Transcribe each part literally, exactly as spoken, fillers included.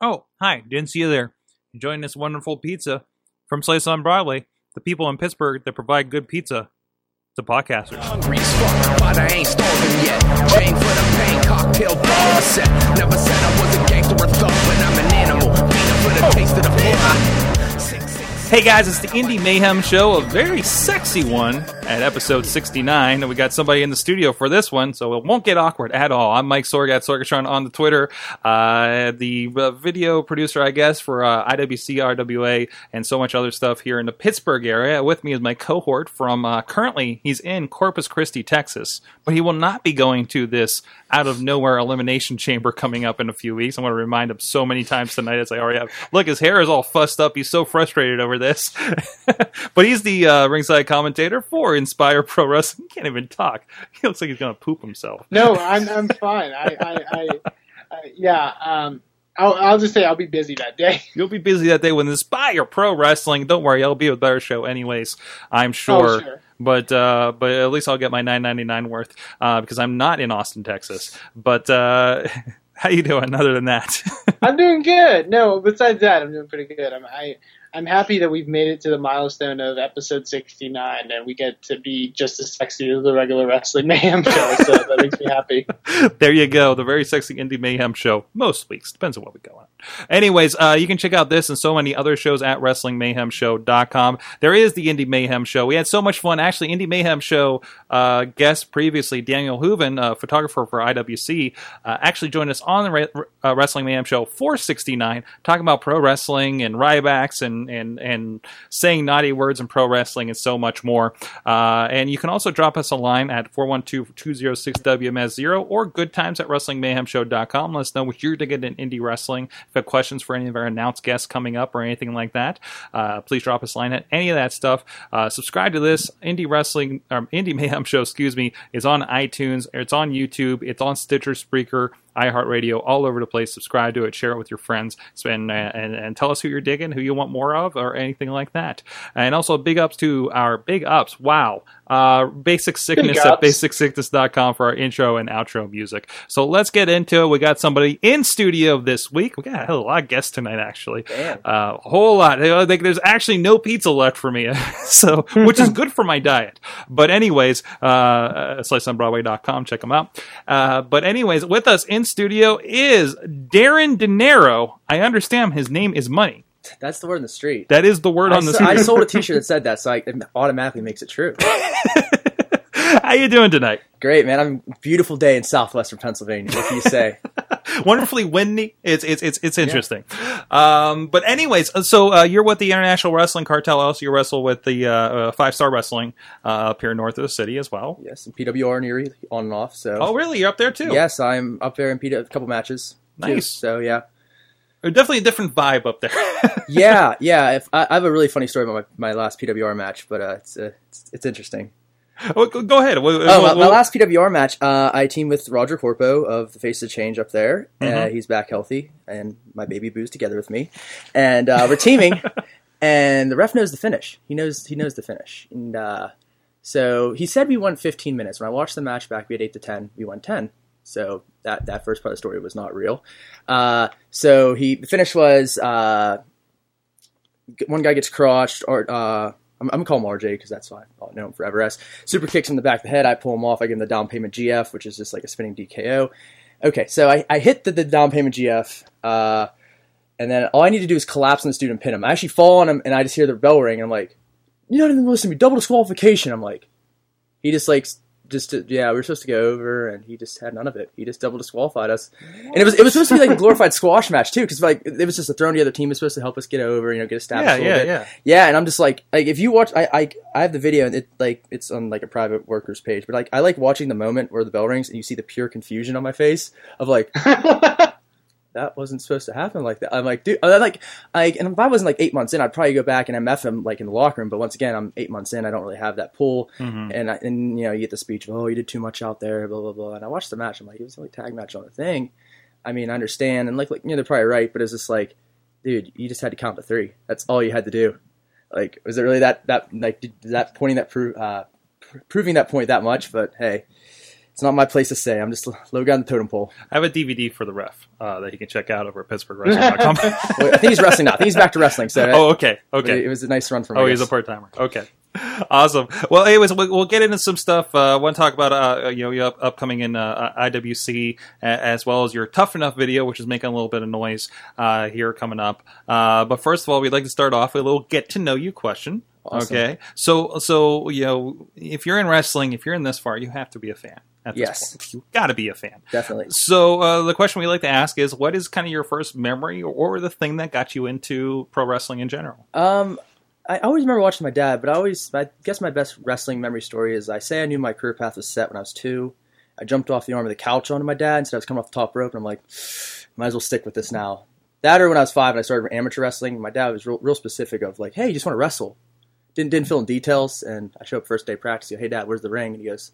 Oh, hi. Didn't see you there. Enjoying this wonderful pizza from Slice on Broadway, the people in Pittsburgh that provide good pizza to podcasters. Hungry as fuck, but I ain't starving yet. Jane for the pain, cocktail bar set. Never said I was a gangster or thug, but I'm an animal. Peanut for the taste of the floor. Hey guys, it's the Indie Mayhem Show, a very sexy one, at episode sixty-nine, and we got somebody in the studio for this one, so it won't get awkward at all. I'm Mike Sorg at Sorgatron on the Twitter, uh, the uh, video producer, I guess, for uh, I W C, R W A, and so much other stuff here in the Pittsburgh area. With me is my cohort from, uh, currently, he's in Corpus Christi, Texas, but he will not be going to this out-of-nowhere elimination chamber coming up in a few weeks. I want to remind him so many times tonight as I already have. Look, his hair is all fussed up. He's so frustrated over this. This, but he's the uh, ringside commentator for Inspire Pro Wrestling. He can't even talk. He looks like he's gonna poop himself. No, I'm I'm fine. I, I, I, I yeah. Um, I'll, I'll just say I'll be busy that day. You'll be busy that day with Inspire Pro Wrestling. Don't worry, I'll be with our show anyways. I'm sure. Oh, sure. But uh, but at least I'll get my nine ninety-nine worth uh, because I'm not in Austin, Texas. But. Uh, How you doing other than that? I'm doing good. No, besides that, I'm doing pretty good. I'm I, I'm happy that we've made it to the milestone of episode sixty-nine, and we get to be just as sexy as the regular Wrestling Mayhem Show, so that makes me happy. There you go. The very sexy Indie Mayhem Show. Most weeks. Depends on what we go on. Anyways, uh, you can check out this and so many other shows at Wrestling Mayhem Show dot com. There is the Indie Mayhem Show. We had so much fun. Actually, Indie Mayhem Show uh, guest previously, Daniel Hooven, a photographer for I W C, uh, actually joined us on the uh, Wrestling Mayhem Show four sixty-nine, talking about pro wrestling and Rybacks and, and, and saying naughty words in pro wrestling and so much more. Uh, and you can also drop us a line at four one two, two oh six, W M S zero or goodtimes at Wrestling Mayhem Show dot com. Let us know what you're digging in indie wrestling. If you have questions for any of our announced guests coming up or anything like that, uh, please drop us a line at any of that stuff. Uh, subscribe to this. Indie Wrestling, um, Indie Mayhem Show, excuse me, is on iTunes, it's on YouTube, it's on Stitcher, Spreaker, iHeartRadio, all over the place. Subscribe to it, share it with your friends, and, and, and tell us who you're digging, who you want more of, or anything like that. And also, big ups to our big ups. Wow. Uh, Basic Sickness at Basic Sickness dot com for our intro and outro music. So let's get into it. We got somebody in studio this week. We got a hell of a lot of guests tonight, actually. Uh, a whole lot. I think there's actually no pizza left for me, so which is good for my diet. But anyways, uh, Slice On Broadway dot com. Check them out. Uh, but anyways, with us in studio is Darin Dinero. I understand his name is money. That's the word on the street. That is the word I on the so, street. I sold a T-shirt that said that, so I, it automatically makes it true. How you doing tonight? Great, man. I'm beautiful day in southwestern Pennsylvania. What can you say? Wonderfully windy. It's it's it's it's interesting. Yeah. Um, but anyways, so uh, you're with the International Wrestling Cartel. Also, you wrestle with the uh, uh, Five Star Wrestling uh, up here north of the city as well. Yes, and P W R and Erie on and off. So. Oh, really? You're up there too? Yes, I'm up there in P W R. A couple matches. Nice. Too, so yeah. Definitely a different vibe up there. yeah, yeah. If, I, I have a really funny story about my, my last P W R match, but uh, it's, uh, it's it's interesting. Well, go ahead. We'll, oh, we'll, my last P W R match, uh, I teamed with Roger Corpo of the Faces of Change up there. Mm-hmm. Uh, he's back healthy, and my baby boo's together with me, and uh, we're teaming. And the ref knows the finish. He knows he knows the finish, and uh, so he said we won fifteen minutes. When I watched the match back, we had eight to ten. We won ten. So that, that first part of the story was not real. Uh, so he the finish was uh, one guy gets crotched. Or uh, I'm, I'm gonna call him R J because that's fine. I'll know him forever as super kicks in the back of the head. I pull him off. I give him the down payment G F, which is just like a spinning D K O. Okay, so I, I hit the, the down payment G F, uh, and then all I need to do is collapse on this dude and pin him. I actually fall on him, and I just hear the bell ring. And I'm like, you're not even listening to me. Double disqualification. I'm like, he just like. Just to, yeah, we were supposed to go over, and he just had none of it. He just double disqualified us, and it was it was supposed to be like a glorified squash match too, because like it was just a throw to the other team was supposed to help us get over, you know, get established. Yeah, a yeah, bit. yeah, yeah. And I'm just like, like if you watch, I, I I have the video, and it like it's on like a private workers page, but like I like watching the moment where the bell rings and you see the pure confusion on my face of like. that wasn't supposed to happen like that. I'm like, dude, I'm like, I, and if I wasn't like eight months in, I'd probably go back and M F him like in the locker room. But once again, I'm eight months in. I don't really have that pull. Mm-hmm. And I, and you know, you get the speech of, oh, you did too much out there, blah, blah, blah. And I watched the match. I'm like, it was the only tag match on the thing. I mean, I understand. And like, like, you know, they're probably right. But it's just like, dude, you just had to count to three. That's all you had to do. Like, was it really that, that, like, did that pointing that, pro- uh, pr- proving that point that much? But hey, it's not my place to say. I'm just low guy on the totem pole. I have a D V D for the ref uh, that you can check out over at Pittsburgh Wrestling dot com. Well, I think he's wrestling now. I think he's back to wrestling. So oh, okay, okay. It was a nice run for me. Oh, he's a part timer. Okay, awesome. Well, anyways, we'll get into some stuff. Uh, I want to talk about uh, you know your upcoming in uh, I W C as well as your Tough Enough video, which is making a little bit of noise uh, here coming up. Uh, but first of all, we'd like to start off with a little get to know you question. Awesome. Okay, so so you know if you're in wrestling, if you're in this far, you have to be a fan. At yes, you got to be a fan, definitely. So uh, the question we like to ask is, what is kind of your first memory or, or the thing that got you into pro wrestling in general? Um, I always remember watching my dad, but I always, I guess my best wrestling memory story is I say I knew my career path was set when I was two. I jumped off the arm of the couch onto my dad, and so I was coming off the top rope, and I'm like, might as well stick with this now. That or when I was five and I started amateur wrestling, my dad was real, real specific of like, hey, you just want to wrestle. Didn't didn't fill in details, and I show up first day practice. Go, hey, Dad, where's the ring? And he goes,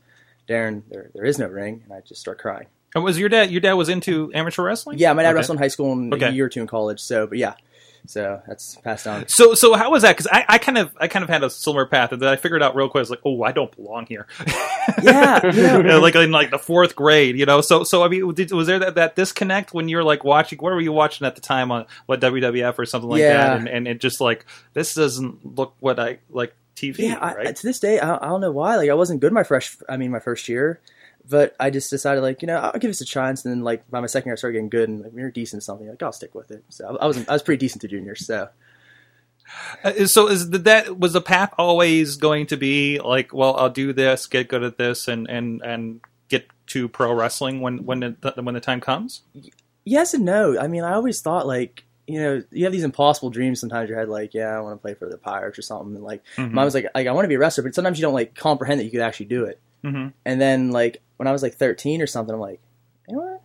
Darin, there there is no ring, and I just start crying. And was your dad? Your dad was into amateur wrestling? Yeah, my dad okay. wrestled in high school and okay. a year or two in college. So, but yeah, so that's passed on. So, so how was that? Because I, I kind of I kind of had a similar path that I figured out real quick. I was like, oh, I don't belong here. Yeah, yeah. You know, like in like the fourth grade, you know. So, so I mean, did, was there that, that disconnect when you're like watching? What were you watching at the time on what W W F or something like yeah. that? And, and it just like this doesn't look what I like. T V, yeah, right? I, to this day, I, I don't know why. Like, I wasn't good my fresh, I mean, my first year, but I just decided, like, you know, I'll give this a chance. And then, like, by my second year, I started getting good, and like, you're decent at something. Like, I'll stick with it. So I, I was, I was pretty decent to junior. So, uh, so is that was the path always going to be like, well, I'll do this, get good at this, and and, and get to pro wrestling when when the, when the time comes? Yes and no. I mean, I always thought like. You know, you have these impossible dreams sometimes in your head, like, yeah, I want to play for the Pirates or something. And like, mm-hmm. Mom was like, like, I want to be a wrestler, but sometimes you don't like comprehend that you could actually do it. Mm-hmm. And then, like, when I was like thirteen or something, I'm like, you know what?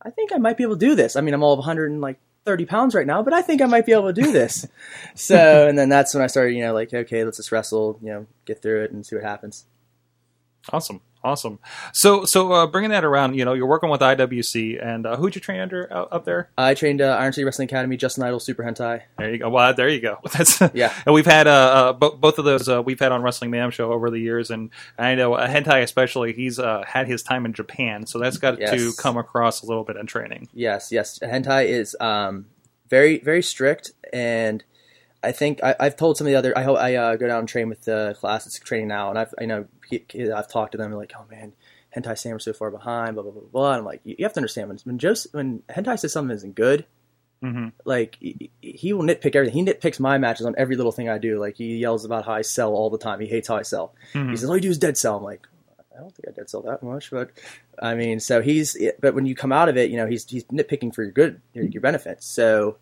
I think I might be able to do this. I mean, I'm all of one hundred thirty pounds right now, but I think I might be able to do this. So, and then that's when I started, you know, like, okay, let's just wrestle, you know, get through it and see what happens. Awesome. Awesome. So, so uh, bringing that around, you know, you're working with I W C, and uh, who'd you train under uh, up there? I trained uh, Iron City Wrestling Academy, Justin Idol, Super Hentai. There you go. Well, there you go. That's yeah. And we've had uh, uh bo- both of those uh, we've had on Wrestling Mayhem Show over the years, and I know uh, Hentai especially. He's uh, had his time in Japan, so that's got yes. to come across a little bit in training. Yes, yes. Hentai is um, very, very strict, and I think I, I've told some of the other. I hope I uh, go down and train with the class that's training now, and I've I know. I've talked to them and like, oh man, hentai Sam are so far behind, blah blah blah blah. And I'm like, you have to understand when when, Joseph, when hentai says something isn't good, mm-hmm. like he, he will nitpick everything. He nitpicks my matches on every little thing I do. Like he yells about how I sell all the time. He hates how I sell. Mm-hmm. He says all you do is dead sell. I'm like, I don't think I dead sell that much, but I mean, so he's. But when you come out of it, you know, he's he's nitpicking for your good, your, your benefit. So.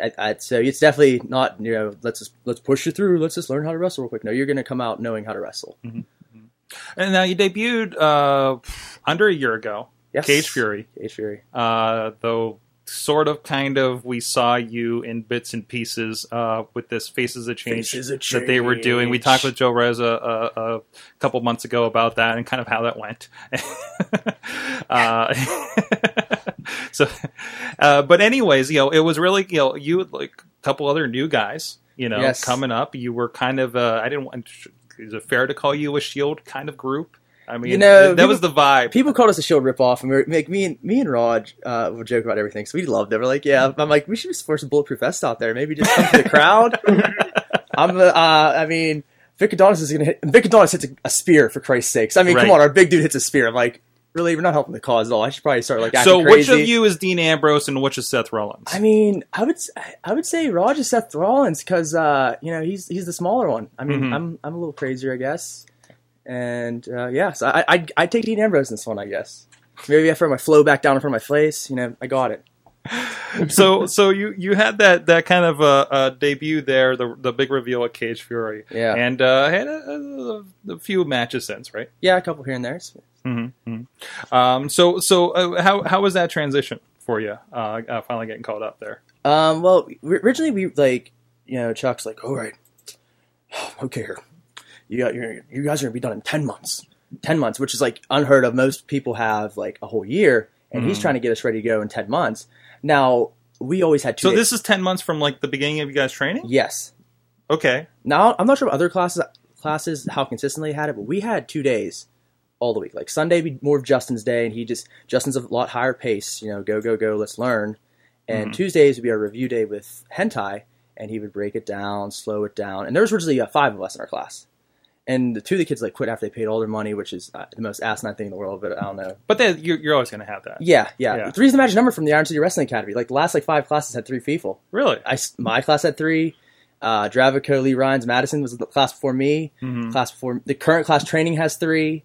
I, I, so it's definitely not, you know, let's just, let's push you through. Let's just learn how to wrestle real quick. No, you're going to come out knowing how to wrestle. Mm-hmm. And now you debuted uh, under a year ago. Yes. Cage Fury. Cage Fury. Uh, though sort of, kind of, we saw you in bits and pieces uh, with this Faces of Change, Faces of Change that they were doing. We talked with Joe Reza a, a, a couple months ago about that and kind of how that went. uh So, uh, but anyways, you know, it was really, you know, you like a couple other new guys, you know, yes. coming up. You were kind of, uh, I didn't want, is it fair to call you a Shield kind of group? I mean, you know, that people, was the vibe. People called us a Shield ripoff, and we were, like, me and me and Raj uh, would joke about everything. So we loved it. We're like, yeah, I'm like, we should just force a bulletproof vest out there. Maybe just come to the crowd. I'm, uh, I mean, Vic Adonis is going to hit, Vic Adonis hits a, a spear for Christ's sakes. I mean, right. Come on, our big dude hits a spear. I'm like. Really, we're not helping the cause at all. I should probably start like acting so crazy. So, which of you is Dean Ambrose and which is Seth Rollins? I mean, I would I would say Raj is Seth Rollins because uh, you know he's he's the smaller one. I mean, mm-hmm. I'm I'm a little crazier, I guess. And uh, yeah, so I I I take Dean Ambrose in this one, I guess. Maybe I throw my flow back down in front of my face. You know, I got it. so so you, you had that, that kind of uh, uh, debut there, the the big reveal at Cage Fury, yeah, and uh, had a, a, a few matches since, right? Yeah, a couple here and there. So. Mm-hmm. Um, so so uh, how how was that transition for you, uh, uh, finally getting caught up there? Um, well, originally we, like, you know, Chuck's like, all right, okay, here. You got, you're, you guys are going to be done in ten months. ten months, which is, like, unheard of. Most people have, like, a whole year, and mm-hmm. he's trying to get us ready to go in ten months. Now, we always had two So days. This is ten months from, like, the beginning of you guys training? Yes. Okay. Now, I'm not sure about other classes, classes how consistently they had it, but we had two days all the week. Like, Sunday would be more of Justin's day, and he just – Justin's a lot higher pace, you know, go, go, go, let's learn. And mm-hmm. Tuesdays would be our review day with Hentai, and he would break it down, slow it down. And there was originally uh, five of us in our class. And the two of the kids, like, quit after they paid all their money, which is uh, the most asinine thing in the world, but I don't know. But they, you're, you're always going to have that. Yeah, yeah, yeah. Three's the magic number from the Iron City Wrestling Academy. Like, the last, like, five classes had three people. Really? I, my class had three. Uh, Dravico, Lee Rhines, Madison was the class before me. Mm-hmm. Class before the current class training has three.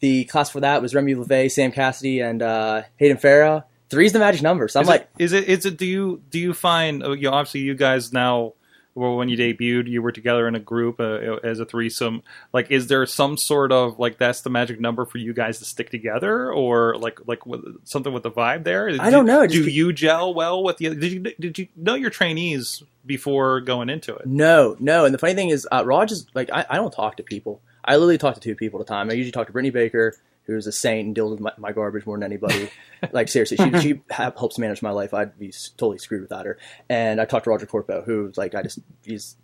The class for that was Remy LeVay, Sam Cassidy, and uh, Hayden Farah. Three's the magic number. So I'm is like... It, is it? Is it? Do you, do you find... You know, obviously, you guys now... Well, when you debuted, you were together in a group uh, as a threesome. Like, is there some sort of, like, that's the magic number for you guys to stick together? Or, like, like with, something with the vibe there? Did I don't you, know. Do you gel well with the other? Did you, did you know your trainees before going into it? No, no. And the funny thing is, uh, Raj is, like, I, I don't talk to people. I literally talk to two people at a time. I usually talk to Brittany Baker, who's a saint and deals with my, my garbage more than anybody. Like, seriously, she she helps manage my life. I'd be totally screwed without her. And I talked to Roger Corpo, who's like, I just, he's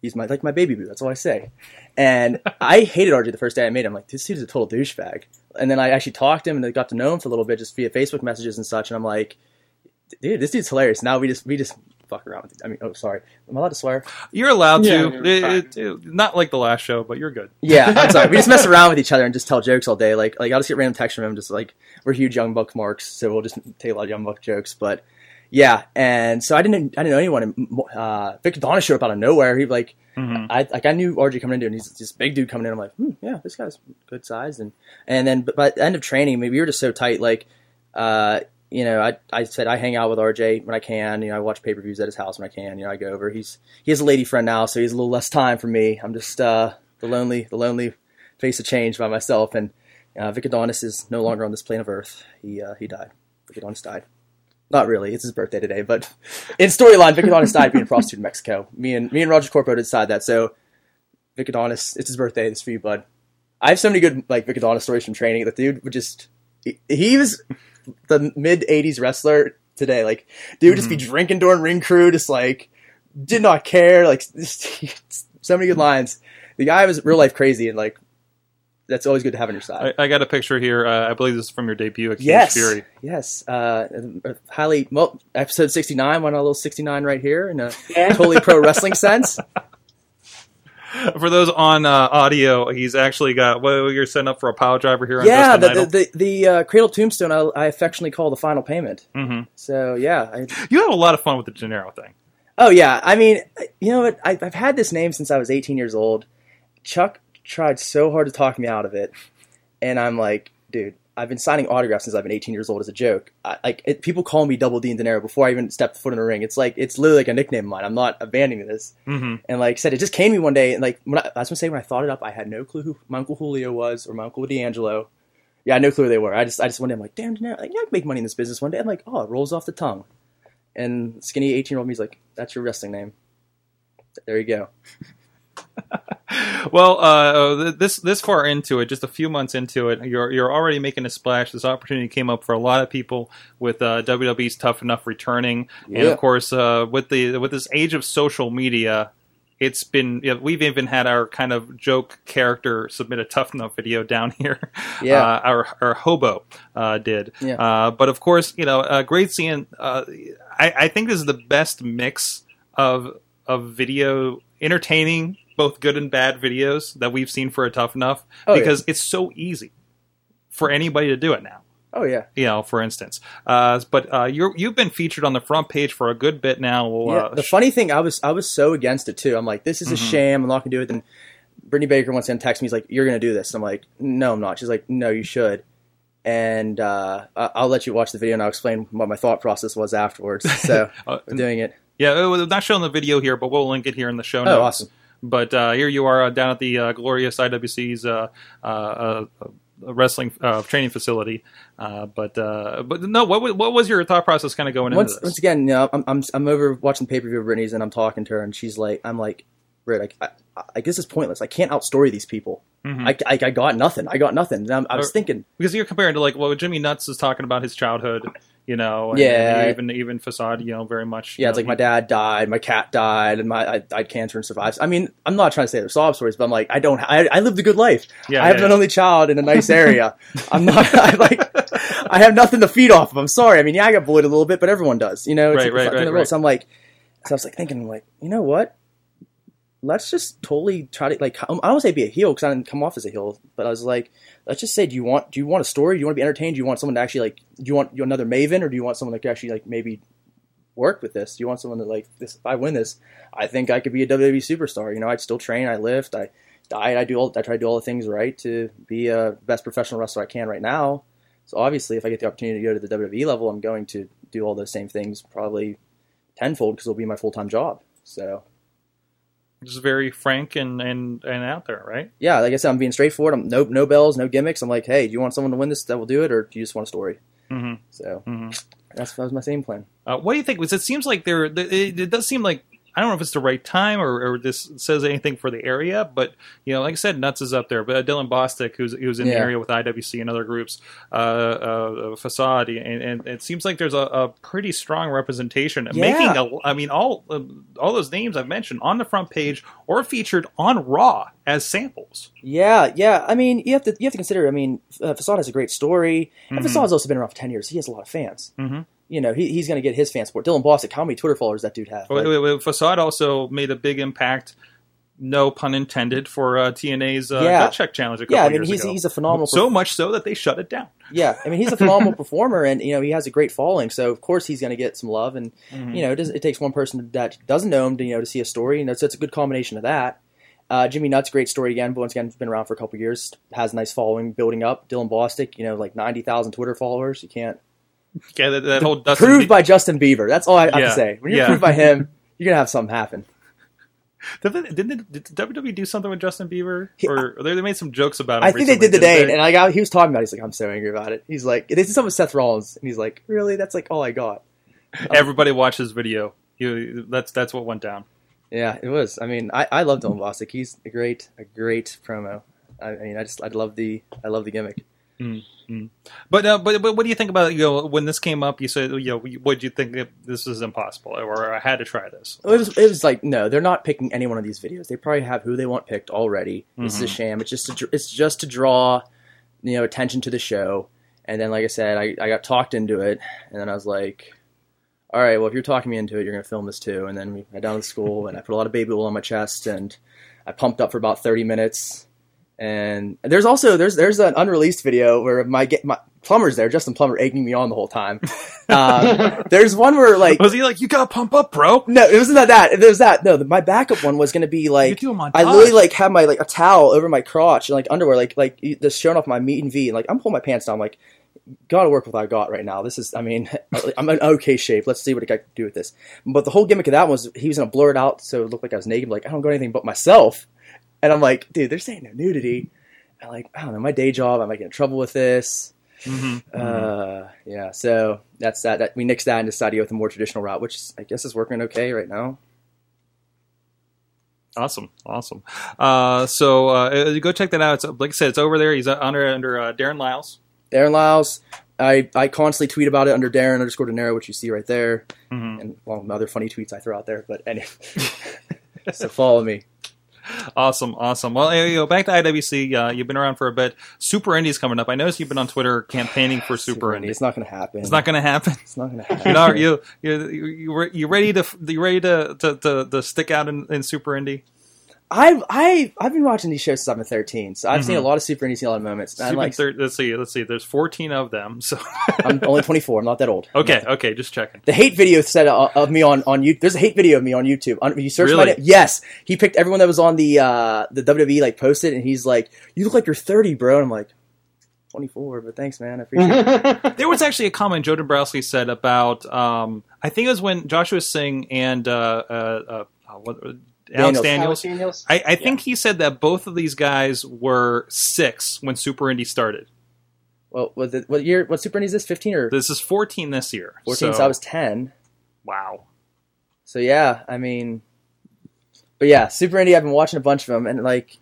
he's my like my baby boo. That's all I say. And I hated R J the first day I made him. I'm like, this dude's a total douchebag. And then I actually talked to him and I got to know him for a little bit just via Facebook messages and such. And I'm like, dude, this dude's hilarious. Now we just we just fuck around with it. I mean, oh, sorry. Am I allowed to swear? You're allowed yeah, to. It, it, it, not like the last show, but you're good. Yeah, I'm sorry. We just mess around with each other and just tell jokes all day. Like, like I'll just get random texts from him. Just like, we're huge Young Buck marks, so we'll just take a lot of Young Buck jokes. But yeah, and so I didn't, I didn't know anyone. Uh, Vic Adonis showed up out of nowhere. He like, mm-hmm. I like I knew R J coming into, and he's this big dude coming in. I'm like, hmm, yeah, this guy's good size. And and then by the end of training, maybe we were just so tight. Like, uh. You know, I I said I hang out with R J when I can. You know, I watch pay-per-views at his house when I can. You know, I go over. He's he has a lady friend now, so he's a little less time for me. I'm just uh, the lonely the lonely face of change by myself. And uh, Vic Adonis is no longer on this plane of Earth. He uh, he died. Vic Adonis died. Not really. It's his birthday today. But in storyline, Vic Adonis died being a prostitute in Mexico. Me and me and Roger Corpo decided that. So Vic Adonis, it's his birthday. It's for you, bud. I have so many good like Vic Adonis stories from training. The dude would just he, he was. The mid-eighties wrestler today, like, dude would just be drinking during ring crew, just, like, did not care, like, just, so many good lines. The guy was real-life crazy, and, like, that's always good to have on your side. I, I got a picture here. Uh, I believe this is from your debut at Cage yes, Fury. Yes, yes. Uh, highly, well, episode sixty-nine, one a little sixty-nine right here, in a yeah. totally pro-wrestling sense. For those on uh, audio, he's actually got what well, you're setting up for a pile driver here. On yeah, the, the the, the uh, Cradle Tombstone I, I affectionately call the final payment. Mm-hmm. So yeah, I, you have a lot of fun with the Dinero thing. Oh yeah, I mean, you know what? I, I've had this name since I was eighteen years old. Chuck tried so hard to talk me out of it, and I'm like, dude, I've been signing autographs since I've been eighteen years old as a joke. I, like it, people call me Double D and Dinero before I even stepped foot in the ring. It's like it's literally like a nickname of mine. I'm not abandoning this. Mm-hmm. And like I said, it just came to me one day. And like when I, I was gonna say when I thought it up, I had no clue who my uncle Julio was or my uncle D'Angelo. Yeah, I had no clue who they were. I just I just one day I'm like, damn, Dinero, like, yeah, I can make money in this business one day. I'm like, oh, it rolls off the tongue. And skinny eighteen year old me's like, that's your wrestling name. There you go. Well, uh, this this far into it, just a few months into it, you're you're already making a splash. This opportunity came up for a lot of people with uh, W W E's Tough Enough returning, yeah. and of course, uh, with the with this age of social media, it's been you know, we've even had our kind of joke character submit a Tough Enough video down here. Yeah, uh, our our hobo uh, did. Yeah. Uh, but of course, you know, uh, great seeing. Uh, I, I think this is the best mix of of video entertaining. Both good and bad videos that we've seen for a Tough Enough oh, because yeah. it's so easy for anybody to do it now. Oh yeah. You know, for instance, uh, but, uh, you're, you've been featured on the front page for a good bit now. We'll, yeah, uh, the sh- funny thing I was, I was so against it too. I'm like, this is a mm-hmm. sham. I'm not gonna do it. And Brittany Baker once again texts me. He's like, you're going to do this. I'm like, no, I'm not. She's like, no, you should. And, uh, I'll let you watch the video and I'll explain what my thought process was afterwards. So uh, doing it. Yeah. It not showing the video here, but we'll link it here in the show notes. Oh, awesome. But uh, here you are uh, down at the uh, glorious I W C's uh, uh, uh, wrestling uh, training facility. Uh, but uh, but no, what what was your thought process kind of going once, into this? Once again, you know, I'm I'm I'm over watching the pay per view of Brittany's, and I'm talking to her, and she's like, I'm like, Britt, I, I, I, this is pointless. I can't outstory these people. Mm-hmm. I, I I got nothing. I got nothing. And I'm, I was or, thinking because you're comparing to like what Jimmy Nuts is talking about his childhood. You know, and, yeah, and even even Facade, you know, very much. Yeah, it's know, like my dad died, my cat died, and my I died cancer and survived. I mean, I'm not trying to say they're sob stories, but I'm like, I don't, I, I lived a good life. Yeah, I yeah, have yeah. an only child in a nice area. I'm not, I like, I have nothing to feed off of. I'm sorry. I mean, yeah, I got bullied a little bit, but everyone does, you know. It's right, like, right, right, right. So I'm like, so I was like thinking, I'm like, you know what? Let's just totally try to like, I don't want to say be a heel because I didn't come off as a heel, but I was like, let's just say, do you want, do you want a story? Do you want to be entertained? Do you want someone to actually like, do you want you another Maven, or do you want someone that can actually like maybe work with this? Do you want someone that like this? If I win this, I think I could be a W W E superstar. You know, I'd still train. I lift, I diet. I do all, I try to do all the things right to be a best professional wrestler I can right now. So obviously if I get the opportunity to go to the W W E level, I'm going to do all those same things probably tenfold because it'll be my full-time job. So just very frank and, and, and out there, right? Yeah, like I said, I'm being straightforward. I'm no no bells, no gimmicks. I'm like, hey, do you want someone to win this that will do it, or do you just want a story? Mm-hmm. So mm-hmm. that's that was my same plan. Uh, what do you think? Because it seems like there, it, it does seem like I don't know if it's the right time or, or this says anything for the area, but you know, like I said, Nuts is up there. But uh, Dylan Bostic, who's who's in yeah. the area with I W C and other groups, uh, uh, Facade, and, and it seems like there's a, a pretty strong representation. Yeah. Making, a, I mean, all uh, all those names I've mentioned on the front page or featured on Raw as samples. Yeah, yeah. I mean, you have to you have to consider. I mean, uh, Facade has a great story, and mm-hmm. Facade's also been around for ten years. He has a lot of fans. Mm-hmm. You know, he, he's going to get his fan support. Dylan Bostic, how many Twitter followers that dude have? Like, wait, wait, wait. Facade also made a big impact, no pun intended, for uh, T N A's uh, yeah. gut check challenge a couple yeah, I mean, years he's, ago. Yeah, he's a phenomenal performer. So much so that they shut it down. Yeah, I mean, he's a phenomenal performer, and, you know, he has a great following. So, of course, he's going to get some love. And, mm-hmm. you know, it, does, it takes one person that doesn't know him to, you know, to see a story. You know, so it's a good combination of that. Uh, Jimmy Nuts, great story again. But once again, been around for a couple years. Has a nice following building up. Dylan Bostic, you know, like ninety thousand Twitter followers. You can't. Yeah, that, that whole Dustin proved Be- by Justin Bieber. That's all I have yeah. to say. When you're yeah. proved by him, you're gonna have something happen. Didn't did, did W W E do something with Justin Bieber? He, or they made some jokes about him. I think they did today, they? and like I, he was talking about it. He's like, "I'm so angry about it." He's like, "This is something with Seth Rollins," and he's like, "Really? That's like all I got." Um, Everybody watched his video. He, that's that's what went down. Yeah, it was. I mean, I, I love Dylan Bostic. He's a great a great promo. I, I mean, I just I love the I love the gimmick. Mm-hmm. But, uh, but but what do you think about, you know, when this came up? You said, you know, what do you think, if this is impossible, or I had to try this? It was, it was like, no, they're not picking any one of these videos. They probably have who they want picked already. Mm-hmm. This is a sham. It's just to, it's just to draw, you know, attention to the show. And then, like I said, I, I got talked into it, and then I was like, all right, well, if you're talking me into it, you're going to film this too. And then we got down to school, and I put a lot of baby oil on my chest, and I pumped up for about thirty minutes. And there's also there's there's an unreleased video where my my plumber's there, Justin Plummer, egging me on the whole time. Um, there's one where like was he like you gotta pump up, bro? No, it wasn't that. There's that. No, the, my backup one was gonna be like I literally like had my like a towel over my crotch and like underwear, like like just showing off my meat and V. And like I'm pulling my pants down, I'm like gotta work with what I got right now. This is I mean I'm in okay shape. Let's see what I can do with this. But the whole gimmick of that was he was gonna blur it out so it looked like I was naked. Like I don't got anything but myself. And I'm like, dude, they're saying no nudity. I'm like, I don't know, my day job, I might get in trouble with this. Mm-hmm. Uh, yeah, so that's that. that. We nixed that and decided to go with a more traditional route, which I guess is working okay right now. Awesome, awesome. Uh, so uh, go check that out. It's, like I said, it's over there. He's under under uh, Darin Lyles. Darin Lyles. I, I constantly tweet about it under Darin underscore Dinero, which you see right there. Mm-hmm. And well, other funny tweets I throw out there. But anyway, so follow me. Awesome, awesome. Well, you know, back to I W C. Uh, you've been around for a bit. Super Indie's coming up. I noticed you've been on Twitter campaigning for Super, Super Indie. It's not going to happen. It's not going to happen. It's not going to happen. Not, you you you you ready to you ready to to, to, to stick out in, in Super Indie? I've I I've been watching these shows since I've been thirteen, so I've mm-hmm. seen a lot of Super Indies, seen a lot of moments. And like, thir- let's see, let's see. There's fourteen of them, so I'm only twenty-four. I'm not that old. Okay, that okay, old. Just checking. The hate video set of me on on YouTube. There's a hate video of me on YouTube. You search really? my name. Yes, he picked everyone that was on the uh, the W W E like posted, and he's like, "You look like you're thirty, bro." And I'm like, twenty-four, but thanks, man. I appreciate it. There was actually a comment Joe Dombrowski said about. Um, I think it was when Joshua Singh and uh, uh, uh, what. Alex Daniels. Daniels. Alex Daniels. I, I think yeah. he said that both of these guys were six when Super Indie started. what was it? What year? What Super Hentai is this? fifteen or this is fourteen this year. fourteen. So, so I was ten. Wow. So yeah, I mean, but yeah, Super Hentai. I've been watching a bunch of them, and like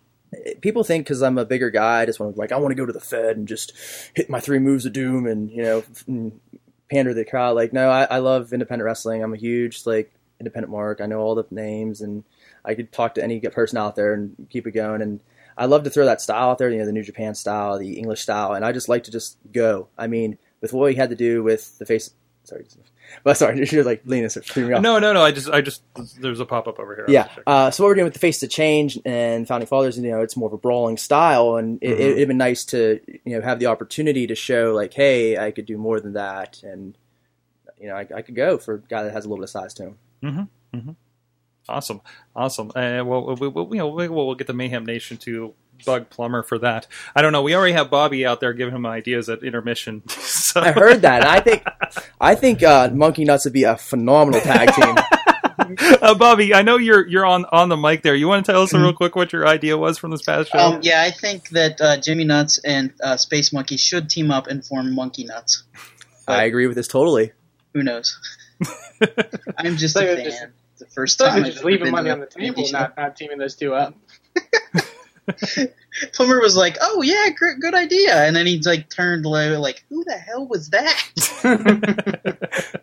people think because I'm a bigger guy, I just want to like I want to go to the Fed and just hit my three moves of doom and you know and pander to the crowd. Like no, I, I love independent wrestling. I'm a huge like independent mark. I know all the names and I could talk to any person out there and keep it going. And I love to throw that style out there, you know, the New Japan style, the English style. And I just like to just go. I mean, with what we had to do with the face, sorry, but sorry, you're like leaning this me off. No, no, no. I just, I just, there's a pop up over here. Yeah. Uh, so what we're doing with the Faces of Change and Founding Fathers, you know, it's more of a brawling style. And it, mm-hmm. it, it'd been nice to, you know, have the opportunity to show like, hey, I could do more than that. And, you know, I, I could go for a guy that has a little bit of size to him. Mm-hmm. Mm-hmm. Awesome, awesome. Uh, well, we, we, you know, we, we'll get the Mayhem Nation to bug Plummer for that. I don't know. We already have Bobby out there giving him ideas at intermission. So. I heard that. I think, I think uh, Monkey Nuts would be a phenomenal tag team. Uh, Bobby, I know you're you're on, on the mic there. You want to tell us real quick what your idea was from this past show? Um, yeah, I think that uh, Jimmy Nuts and uh, Space Monkey should team up and form Monkey Nuts. But I agree with this totally. Who knows? I'm just a fan. Just- The first time just leaving money on the table, not, not teaming those two up. Plummer was like, "Oh yeah, great, good idea," and then he like turned low, like, "Who the hell was that?"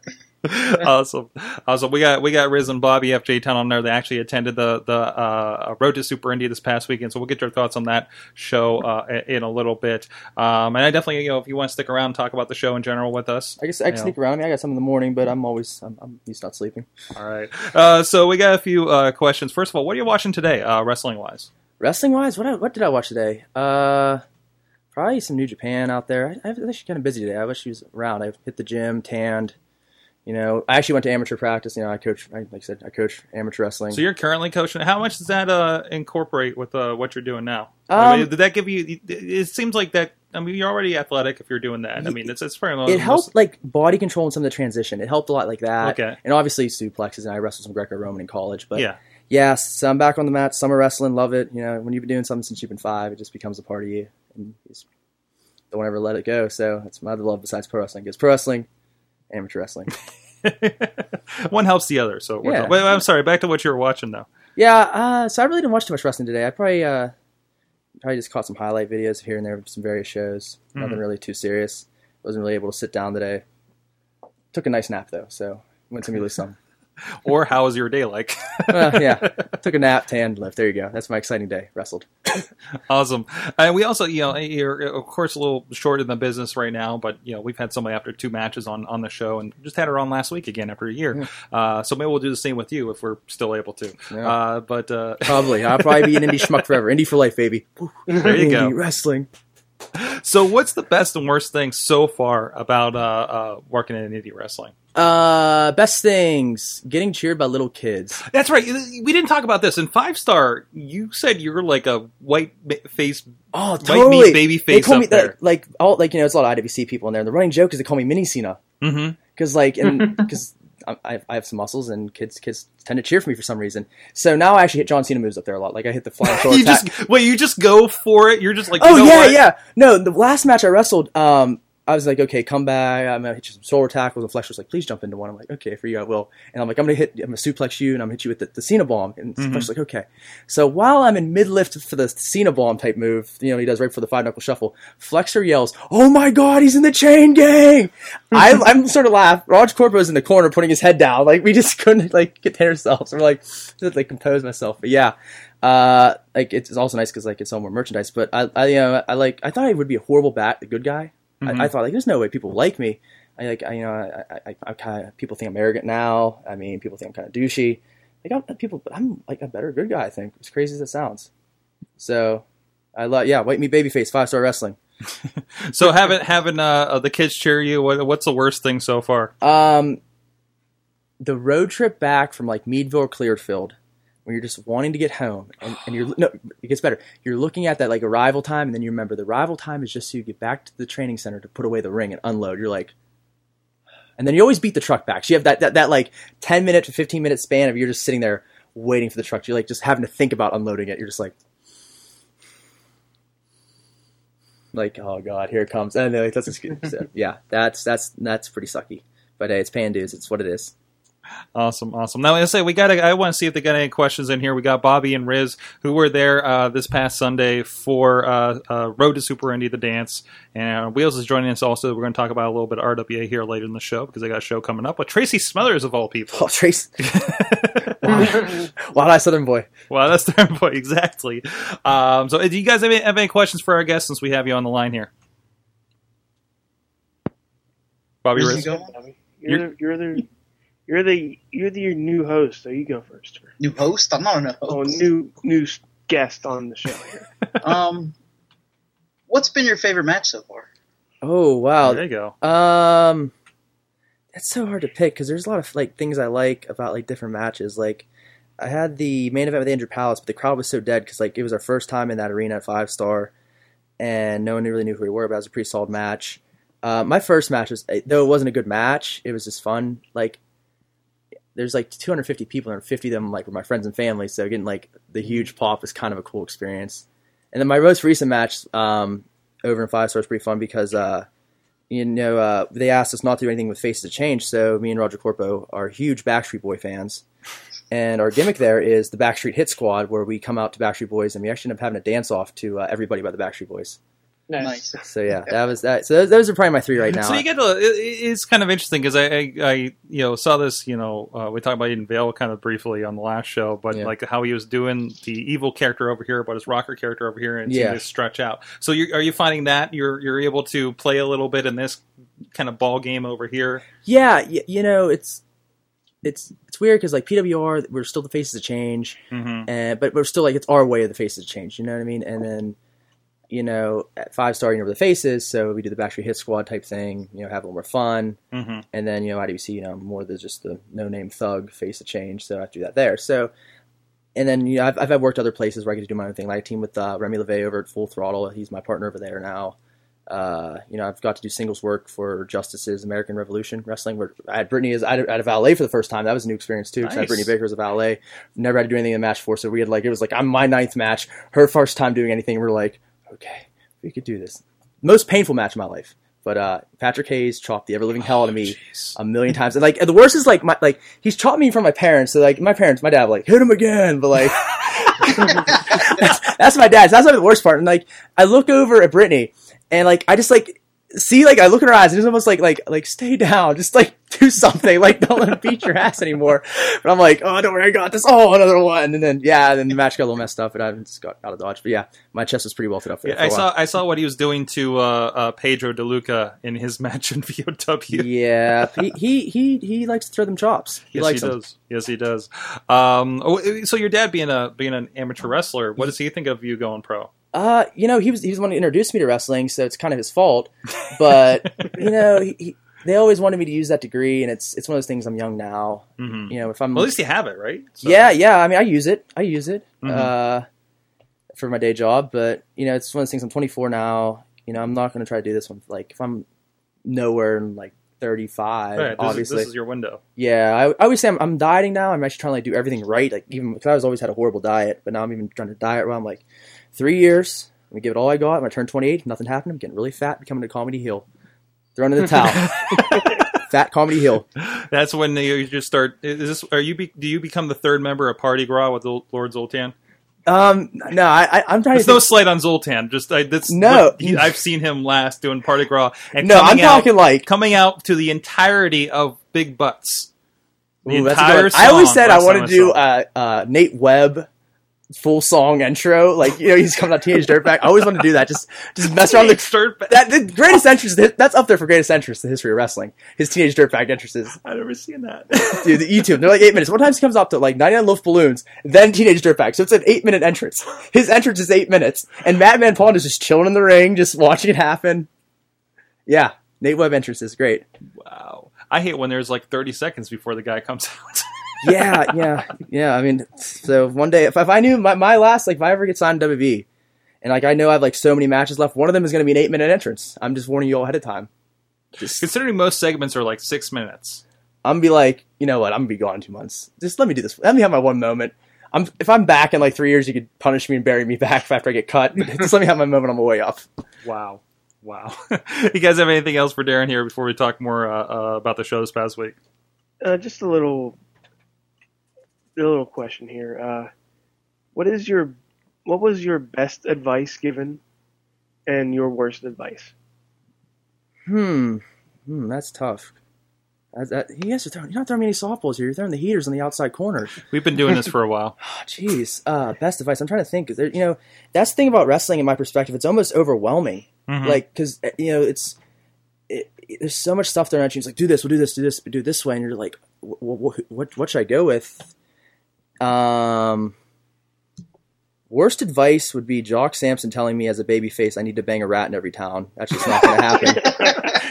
Awesome, awesome. We got we got Riz and Bobby F J Town on there. They actually attended the the uh, Road to Super Hentai this past weekend, so we'll get your thoughts on that show uh, in a little bit. Um, and I definitely, you know, if you want to stick around and talk about the show in general with us, I guess I can sneak know. around. I, mean, I got some in the morning, but I'm always I'm, I'm he's not sleeping. All right. Uh, so we got a few uh, questions. First of all, what are you watching today, uh, wrestling wise? Wrestling wise, what I, what did I watch today? Uh, probably some New Japan out there. I, I was actually kind of busy today. I wish she was around. I hit the gym, tanned. You know, I actually went to amateur practice. You know, I coach, like I said, I coach amateur wrestling. So you're currently coaching. How much does that uh, incorporate with uh, what you're doing now? Um, I mean, did that give you? It seems like that. I mean, you're already athletic if you're doing that. I mean, it's it's pretty. It most, helped like body control and some of the transition. It helped a lot like that. Okay. And obviously suplexes, and I wrestled some Greco-Roman in college. But yeah, yeah. So I'm back on the mat. Summer wrestling, love it. You know, when you've been doing something since you've been five, it just becomes a part of you, and you just don't ever let it go. So that's my other love besides pro wrestling. Because pro wrestling. Amateur wrestling. One helps the other. So yeah. Wait, I'm sorry. Back to what you were watching, though. Yeah. Uh, so I really didn't watch too much wrestling today. I probably uh, probably just caught some highlight videos here and there of some various shows. Mm-hmm. Nothing really too serious. Wasn't really able to sit down today. Took a nice nap though, so went to me lose some. Or how was your day like? uh, yeah, took a nap, tanned, left. There you go. That's my exciting day. Wrestled. Awesome. Uh, we also, you know, you're of course a little short in the business right now, but you know we've had somebody after two matches on, on the show, and just had her on last week again after a year. Yeah. Uh, so maybe we'll do the same with you if we're still able to. Yeah. Uh, but uh... probably, I'll probably be an indie schmuck forever. Indie for life, baby. There you go. Indie wrestling. So, what's the best and worst thing so far about uh, uh, working in indie wrestling? Uh, best things, getting cheered by little kids. That's right. We didn't talk about this. In Five Star, you said you're like a white face, oh, totally. White meat baby face up me there. That, like, all, like, you know, it's a lot of I W C people in there. And the running joke is they call me Mini Cena. Mm-hmm. Because, like, because I, I have some muscles and kids kids tend to cheer for me for some reason. So now I actually hit John Cena moves up there a lot. Like, I hit the flying shoulder you attack. Just, wait, you just go for it? You're just like, oh, you know yeah, what? yeah. No, the last match I wrestled, um... I was like, okay, come back. I'm going to hit you some solar tackles. And Fletcher was like, please jump into one. I'm like, okay, for you, I will. And I'm like, I'm going to hit, I'm going to suplex you and I'm going to hit you with the, the Cena bomb. And mm-hmm. Fletcher's like, okay. So while I'm in mid lift for the Cena bomb type move, you know, he does right for the five knuckle shuffle, Fletcher yells, oh my God, he's in the chain gang. I, I'm sort of laugh. Roger Corpo's in the corner putting his head down. Like, we just couldn't, like, contain ourselves. We're like, like, compose myself. But yeah. Uh, like, it's also nice because, like, it's all more merchandise. But I, I, you know, I like, I thought I would be a horrible bat, the good guy. Mm-hmm. I, I thought like there's no way people like me. I like I, you know I I, I kind of people think I'm arrogant now. I mean people think I'm kind of douchey. Like I'm, people I'm like a better good guy. I think as crazy as it sounds. So I love yeah white meat babyface Five Star Wrestling. So having having uh, the kids cheer you. What, what's the worst thing so far? Um, the road trip back from like Meadville Clearfield. When you're just wanting to get home, and, and you're no, it gets better. You're looking at that like arrival time, and then you remember the arrival time is just so you get back to the training center to put away the ring and unload. You're like, and then you always beat the truck back. So you have that that, that like ten minute to fifteen minute span of you're just sitting there waiting for the truck. You're like just having to think about unloading it. You're just like, like, oh God, here it comes. And like, that's so, yeah, that's that's that's pretty sucky. But hey, it's paying dues. It's what it is. Awesome, awesome. Now, I say we got. I want to see if they got any questions in here. We got Bobby and Riz, who were there uh, this past Sunday for uh, uh, Road to Super Indie, the dance. And uh, Wheels is joining us also. We're going to talk about a little bit of R W A here later in the show because they got a show coming up with Tracy Smothers of all people. Oh, Tracy. Wild Eye Southern Boy. Wild Eye Southern Boy, exactly. Um, so, do you guys have any, have any questions for our guests since we have you on the line here? Bobby, Riz. You you're, you're, you're the... You're the you're the new host, so you go first. New host? I'm not a new host. Oh, new new guest on the show here. um, what's been your favorite match so far? Oh wow, there you go. Um, that's so hard to pick because there's a lot of like things I like about like different matches. Like I had the main event with Andrew Palace, but the crowd was so dead because like it was our first time in that arena at Five Star, and no one really knew who we were. But it was a pretty solid match. Uh, my first match was, though it wasn't a good match, it was just fun. Like. There's like two hundred fifty people, and fifty of them like were my friends and family. So getting like the huge pop is kind of a cool experience. And then my most recent match um, over in Five Star was pretty fun because uh, you know uh, they asked us not to do anything with Faces of Change. So me and Roger Corpo are huge Backstreet Boy fans, and our gimmick there is the Backstreet Hit Squad, where we come out to Backstreet Boys, and we actually end up having a dance off to uh, everybody by the Backstreet Boys. Nice. So yeah, that was that. So those, those are probably my three right now. So you get to, it, it's kind of interesting because I, I, I, you know, saw this. You know, uh, we talked about Aiden Vale kind of briefly on the last show, but yeah. like how he was doing the evil character over here, but his rocker character over here, and yeah. to stretch out. So you're, are you finding that you're you're able to play a little bit in this kind of ball game over here? Yeah, you, you know, it's it's it's weird because like P W R, we're still the Faces of Change, mm-hmm. and but we're still like it's our way of the Faces of Change. You know what I mean? And then. You know, at Five Star, you know where the face is, so we do the Backstreet Hit Squad type thing, you know, have a little more fun. Mm-hmm. And then, you know, I W C, you know, more than just the no-name thug, Face of Change, so I have to do that there. So, and then, you know, I've, I've worked other places where I get to do my own thing. Like I team with uh, Remy LeVay over at Full Throttle. He's my partner over there now. Uh, you know, I've got to do singles work for Justice's American Revolution Wrestling, where I had Brittany as I had a valet for the first time. That was a new experience too. Because nice. I had Brittany Baker as a valet. Never had to do anything in the match before, so we had like, it was like, I'm my ninth match, her first time doing anything. We're like, okay, we could do this. Most painful match of my life. But uh, Patrick Hayes chopped the ever living hell out of me oh, a million times. And like the worst is like my like he's chopped me from my parents. So like my parents, my dad, were like hit him again. But like that's, that's my dad's. So that's not the worst part. And like I look over at Brittany, and like I just like see like I look in her eyes, and it's almost like like like stay down, just like do something, like don't let him beat your ass anymore. But I'm like, oh, don't worry, I got this. Oh, another one, and then yeah, and then the match got a little messed up, and I just got out of dodge. But yeah, my chest was pretty welted up. There yeah, for I a saw while. I saw what he was doing to uh, uh, Pedro De Luca in his match in V O W. Yeah, he he he, he likes to throw them chops. He yes, likes he them. does. Yes, he does. Um, oh, so your dad being a being an amateur wrestler, what does he think of you going pro? Uh, you know, he was he was the one who introduced me to wrestling, so it's kind of his fault. But you know, he. he They always wanted me to use that degree, and it's it's one of those things. I'm young now, mm-hmm. you know. If I'm well, at least you have it, right? So. Yeah, yeah. I mean, I use it. I use it mm-hmm. uh, for my day job, but you know, it's one of those things. I'm twenty-four now. You know, I'm not going to try to do this one. Like, if I'm nowhere in like thirty-five, right, this obviously is, this is your window. Yeah, I, I always say I'm, I'm dieting now. I'm actually trying to like, do everything right. Like, even because I was always had a horrible diet, but now I'm even trying to diet. Well, I'm like three years. I'm gonna give it all I got. When I turn twenty-eight, nothing happened. I'm getting really fat, becoming a comedy heel. Thrown in the towel. Fat Comedy Hill. That's when you just start. Is this? Are you? Be, do you become the third member of Party Gras with Lord Zoltan? Um, no, I, I'm trying. There's to no slight on Zoltan. Just I, that's no. He, I've seen him last doing Party Gras. And no, I'm talking out, like coming out to the entirety of Big Butts. The ooh, entire. Song I always said I want to do uh, uh, Nate Webb. Full song intro, like you know, he's coming out Teenage Dirtbag. I always want to do that. Just, just mess around Teenage with the, that, the greatest entrance. That's up there for greatest entrance in the history of wrestling. His Teenage Dirtbag entrances. I've never seen that, dude. The YouTube. They're like eight minutes. One time he comes up to like ninety-nine Loaf Balloons, then Teenage Dirtbag. So it's an eight-minute entrance. His entrance is eight minutes, and Madman Pond is just chilling in the ring, just watching it happen. Yeah, Nate Webb entrance is great. Wow, I hate when there's like thirty seconds before the guy comes out. yeah, yeah, yeah. I mean, so one day, if, if I knew my, my last, like, if I ever get signed to W W E, and, like, I know I have, like, so many matches left, one of them is going to be an eight-minute entrance. I'm just warning you all ahead of time. Just, considering most segments are, like, six minutes. I'm going to be like, you know what, I'm going to be gone in two months. Just let me do this. Let me have my one moment. I'm if I'm back in like three years, you could punish me and bury me back after I get cut. But just let me have my moment on my way up. Wow. Wow. You guys have anything else for Darin here before we talk more uh, uh, about the show this past week? Uh, just a little a little question here. Uh, what is your what was your best advice given and your worst advice? Hmm. Hmm, that's tough. I, I, you guys are throwing, you're not throwing me any softballs here. You're throwing the heaters on the outside corner. We've been doing this for a while. Jeez. Oh, uh, best advice. I'm trying to think. There, you know, that's the thing about wrestling in my perspective. It's almost overwhelming. Mm-hmm. Like, because, you know, it's it, it, there's so much stuff there. And it's like, do this, we'll do this, do this, do it this way. And you're like, w- w- what what should I go with? Um, worst advice would be Jock Sampson telling me as a babyface I need to bang a rat in every town. That's just not going to happen.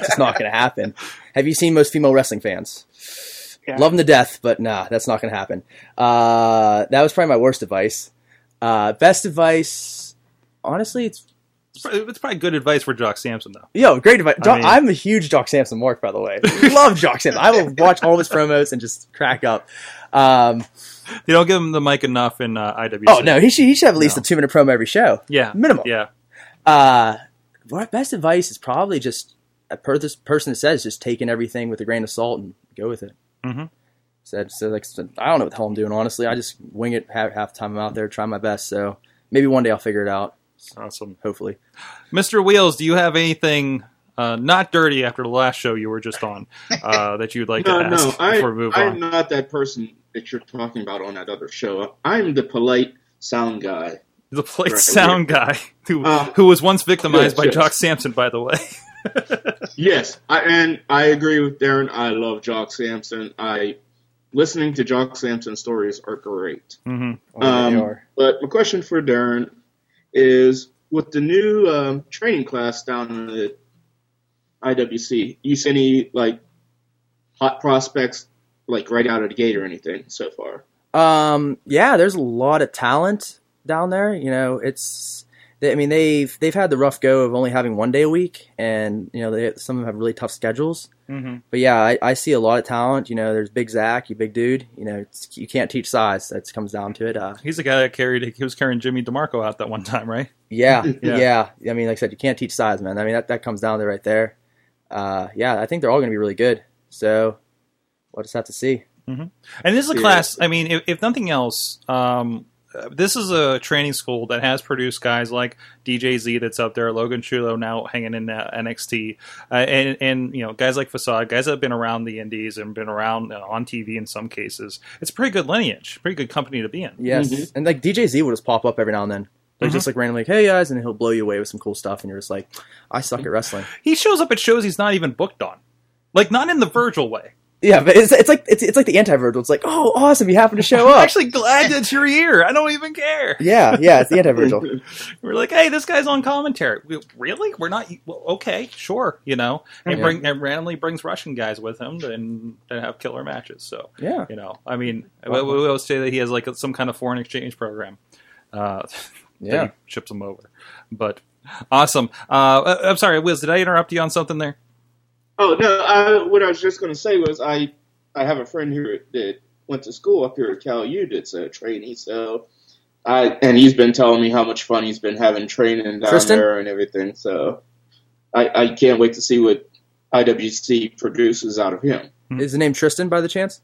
It's just not going to happen. Have you seen most female wrestling fans? Yeah. Love them to death, but nah, that's not going to happen. Uh, that was probably my worst advice. Uh, best advice, honestly, it's it's probably, it's probably good advice for Jock Sampson, though. Yo, great advice. Jo- I mean, I'm a huge Jock Sampson mark, by the way. Love Jock Sampson. I will watch all his promos and just crack up. Um, they don't give him the mic enough in uh, I W C. Oh, no, he should, he should have at least no. a two-minute promo every show. Yeah. Minimum. Yeah. Uh, best advice is probably just... Per this person that says, just taking everything with a grain of salt and go with it. Mm-hmm. Said, so like, I don't know what the hell I'm doing, honestly. I just wing it half, half the time I'm out there, try my best. So maybe one day I'll figure it out. Awesome. Hopefully. Mister Wheels, do you have anything uh, not dirty after the last show you were just on uh, that you'd like no, to ask no, I, before we move I'm on? I'm not that person that you're talking about on that other show. I'm the polite sound guy. The polite right sound here. guy who, uh, who was once victimized by Jock Sampson, by the way. Yes, I, and I agree with Darin. I love Jock Sampson. I listening to Jock Sampson stories are great. Mm-hmm. Oh, um, they are. But my question for Darin is: with the new um, training class down at I W C, you see any like hot prospects like right out of the gate or anything so far? Um, yeah, there's a lot of talent down there. You know, it's. I mean, they've they've had the rough go of only having one day a week, and you know, they, some of them have really tough schedules. Mm-hmm. But yeah, I, I see a lot of talent. You know, there's Big Zach, you big dude. You know, it's, you can't teach size. That comes down to it. Uh, He's the guy that carried. He was carrying Jimmy DeMarco out that one time, right? Yeah, yeah, yeah. I mean, like I said, you can't teach size, man. I mean, that, that comes down to right there. Uh, yeah, I think they're all going to be really good. So we'll just have to see. Mm-hmm. And this is a yeah. class. I mean, if, if nothing else. Um, This is a training school that has produced guys like D J Z that's up there, Logan Chulo now hanging in uh, N X T, uh, and, and you know guys like Facade, guys that have been around the indies and been around uh, on T V in some cases. It's a pretty good lineage, pretty good company to be in. Yes, mm-hmm. And like D J Z will just pop up every now and then. Like mm-hmm. just like randomly, like, hey guys, and he'll blow you away with some cool stuff, and you're just like, I suck at wrestling. He shows up at shows he's not even booked on, like not in the Virgil way. Yeah, but it's it's like it's it's like the anti-Virgil. It's like, oh, awesome, you happen to show up. I'm actually glad that you're here. I don't even care. Yeah, yeah, it's the anti-Virgil. We're like, hey, this guy's on commentary. We, really? We're not. Well, okay, sure, you know. And yeah. bring and randomly brings Russian guys with him and that have killer matches. So yeah, you know, I mean, wow. we, we always say that he has like some kind of foreign exchange program. Uh, yeah, he ships them over. But awesome. Uh, I'm sorry, Wiz. Did I interrupt you on something there? Oh, no, I, what I was just going to say was I, I have a friend who that went to school up here at Cal U that's a trainee, so I and he's been telling me how much fun he's been having training down Tristan? there and everything, so I, I can't wait to see what I W C produces out of him. Is the name Tristan by the chance?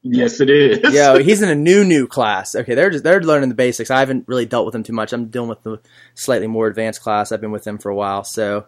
Yes, it is. Yeah, he's in a new, new class. Okay, they're just they're learning the basics. I haven't really dealt with them too much. I'm dealing with the slightly more advanced class. I've been with them for a while, so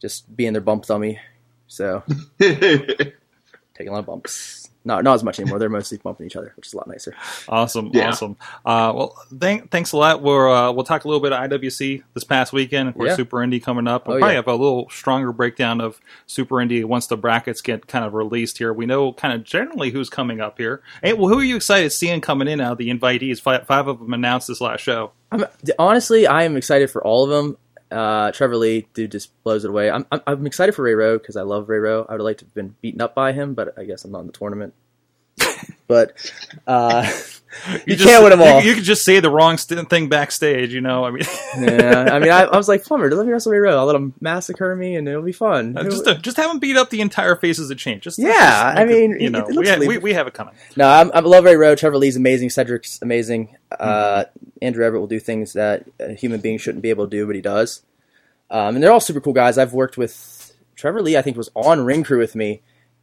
just being their bump thummy. So, taking a lot of bumps. Not not as much anymore. They're mostly bumping each other, which is a lot nicer. Awesome, yeah. awesome. Uh, well, thank, thanks a lot. We're, uh, we'll talk a little bit of I W C this past weekend. Of course, yeah. Super Indy coming up. We'll oh, probably yeah. have a little stronger breakdown of Super Indy once the brackets get kind of released here. We know kind of generally who's coming up here. Hey, well, who are you excited seeing coming in out of the invitees? Five, five of them announced this last show. I'm, honestly, I am excited for all of them. Uh, Trevor Lee, dude, just blows it away. I'm I'm, I'm excited for Ray Rowe because I love Ray Rowe. I would have liked to have been beaten up by him, but I guess I'm not in the tournament. But uh, You, you just, can't win them all. You, you could just say the wrong st- thing backstage, you know. I mean, yeah. I mean, I, I was like, Plummer, let me wrestle me real. I'll let him massacre me, and it'll be fun. Uh, just, uh, just have him beat up the entire Faces of Change. Just, yeah, just I mean, it, you know, we, ha- we we have it coming. No, I'm, I love Ray Rowe. Trevor Lee's amazing. Cedric's amazing. Uh, mm-hmm. Andrew Everett will do things that a human being shouldn't be able to do, but he does. Um, and they're all super cool guys. I've worked with Trevor Lee. I think was on Ring Crew with me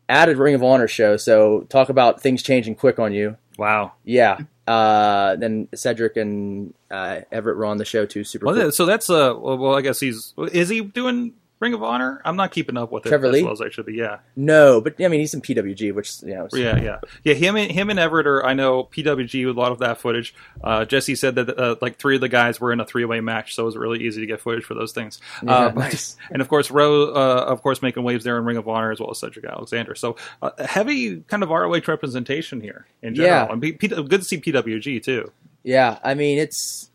at a Ring of Honor show. So talk about things changing quick on you. Wow. Yeah. Uh, then Cedric and uh, Everett were on the show too. Super. Well, cool. So that's uh. Well, I guess he's is he doing Ring of Honor? I'm not keeping up with it Trevor as Lee? Well as I should be. Yeah. No, but I mean he's in P W G, which you know, so. yeah, yeah, yeah. Him and him and Everett are. I know P W G with a lot of that footage. Uh, Jesse said that uh, like three of the guys were in a three way match, so it was really easy to get footage for those things. Yeah, uh, nice. And of course, Rowe, uh, of course, making waves there in Ring of Honor as well as Cedric Alexander. So uh, heavy kind of R O H representation here in general. Yeah. And P- P- good to see P W G too. Yeah, I mean it's.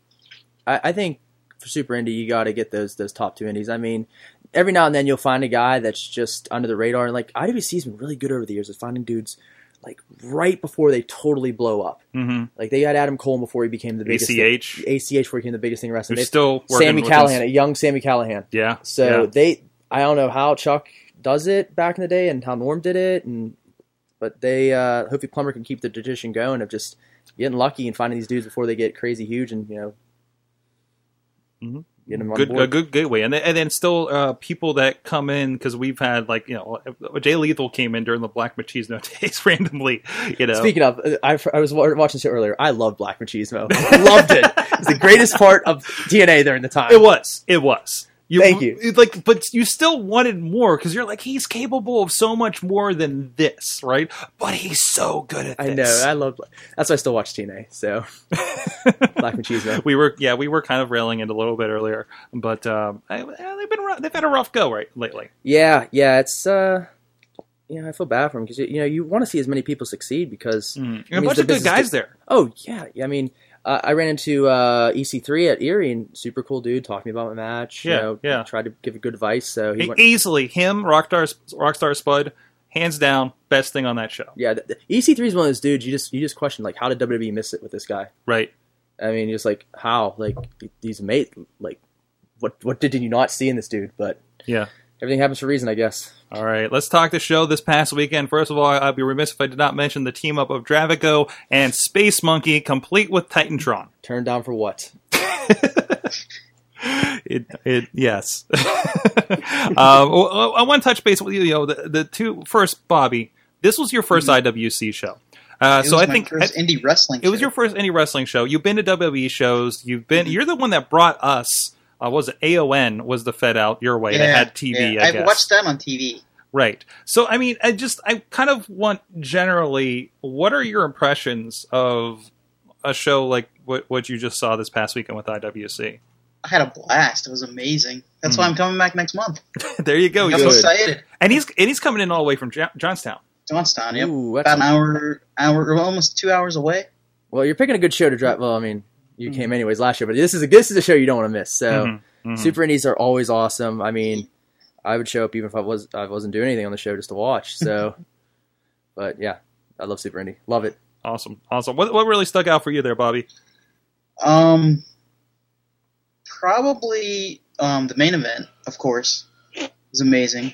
I, I think. For Super Indie, you got to get those those top two indies. I mean, every now and then you'll find a guy that's just under the radar. And like I W C's been really good over the years at finding dudes like right before they totally blow up. Mm-hmm. Like they had Adam Cole before he became the biggest. A C H. Thing, A C H before he became the biggest thing in wrestling. They're still working Sammy with Callahan, us. A young Sammy Callahan. Yeah. So yeah. they, I don't know how Chuck does it back in the day and how Norm did it, and but they uh, hopefully Plummer can keep the tradition going of just getting lucky and finding these dudes before they get crazy huge and you know. Mm-hmm. Get them on good, board. A good gateway, and then, and then still uh, people that come in because we've had like you know Jay Lethal came in during the Black Machismo days randomly. You know, speaking of, I, I was watching show earlier. I love Black Machismo, loved it. It was the greatest part of T N A during the time. It was, it was. You, Thank you. Like, but you still wanted more because you're like, he's capable of so much more than this, right? But he's so good at this. I know. I love. That's why I still watch T N A. So Black Machismo. We were, yeah, we were kind of railing it a little bit earlier, but um, I, they've been they've had a rough go right lately. Yeah, yeah. It's uh, you know, I feel bad for him because you know you want to see as many people succeed because mm. a bunch of good guys did, there. Oh yeah, I mean. Uh, I ran into uh, E C three at Erie, and super cool dude, talked to me about my match. Yeah, you know, yeah. Tried to give a good advice. So he e- went... easily him, Rockstar, Rockstar Spud, hands down, best thing on that show. Yeah, E C three is one of those dudes you just you just question like, how did W W E miss it with this guy? Right. I mean, just like how like he's mate like what what did you not see in this dude? But yeah. Everything happens for a reason, I guess. All right, let's talk the show this past weekend. First of all, I'd be remiss if I did not mention the team-up of Dravico and Space Monkey, complete with Titantron. Turned down for what? it, it, yes. um, I, I want to touch base with you. You know, the, the two first, Bobby, this was your first mm-hmm. I W C show. Uh, so I think first I, indie wrestling. It show. was your first indie wrestling show. You've been to W W E shows. You've been. Mm-hmm. You're the one that brought us. Uh, was it A O N was the fed out your way? Yeah, they had T V. Yeah. I I've guess. watched them on T V. Right. So I mean, I just I kind of want generally, what are your impressions of a show like what what you just saw this past weekend with I W C? I had a blast. It was amazing. That's mm-hmm. why I'm coming back next month. There you go. I'm Good. excited. And he's and he's coming in all the way from jo- Johnstown. Johnstown. Yep. Ooh, about an hour, hour, almost two hours away. Well, you're picking a good show to drive. Well, I mean. You came anyways last year, but this is a, this is a show you don't want to miss. So mm-hmm, mm-hmm. Super Indies are always awesome. I mean, I would show up even if I was I wasn't doing anything on the show just to watch. So, but yeah, I love Super Indie, love it. Awesome, awesome. What what really stuck out for you there, Bobby? Um, probably um the main event, of course, it was amazing.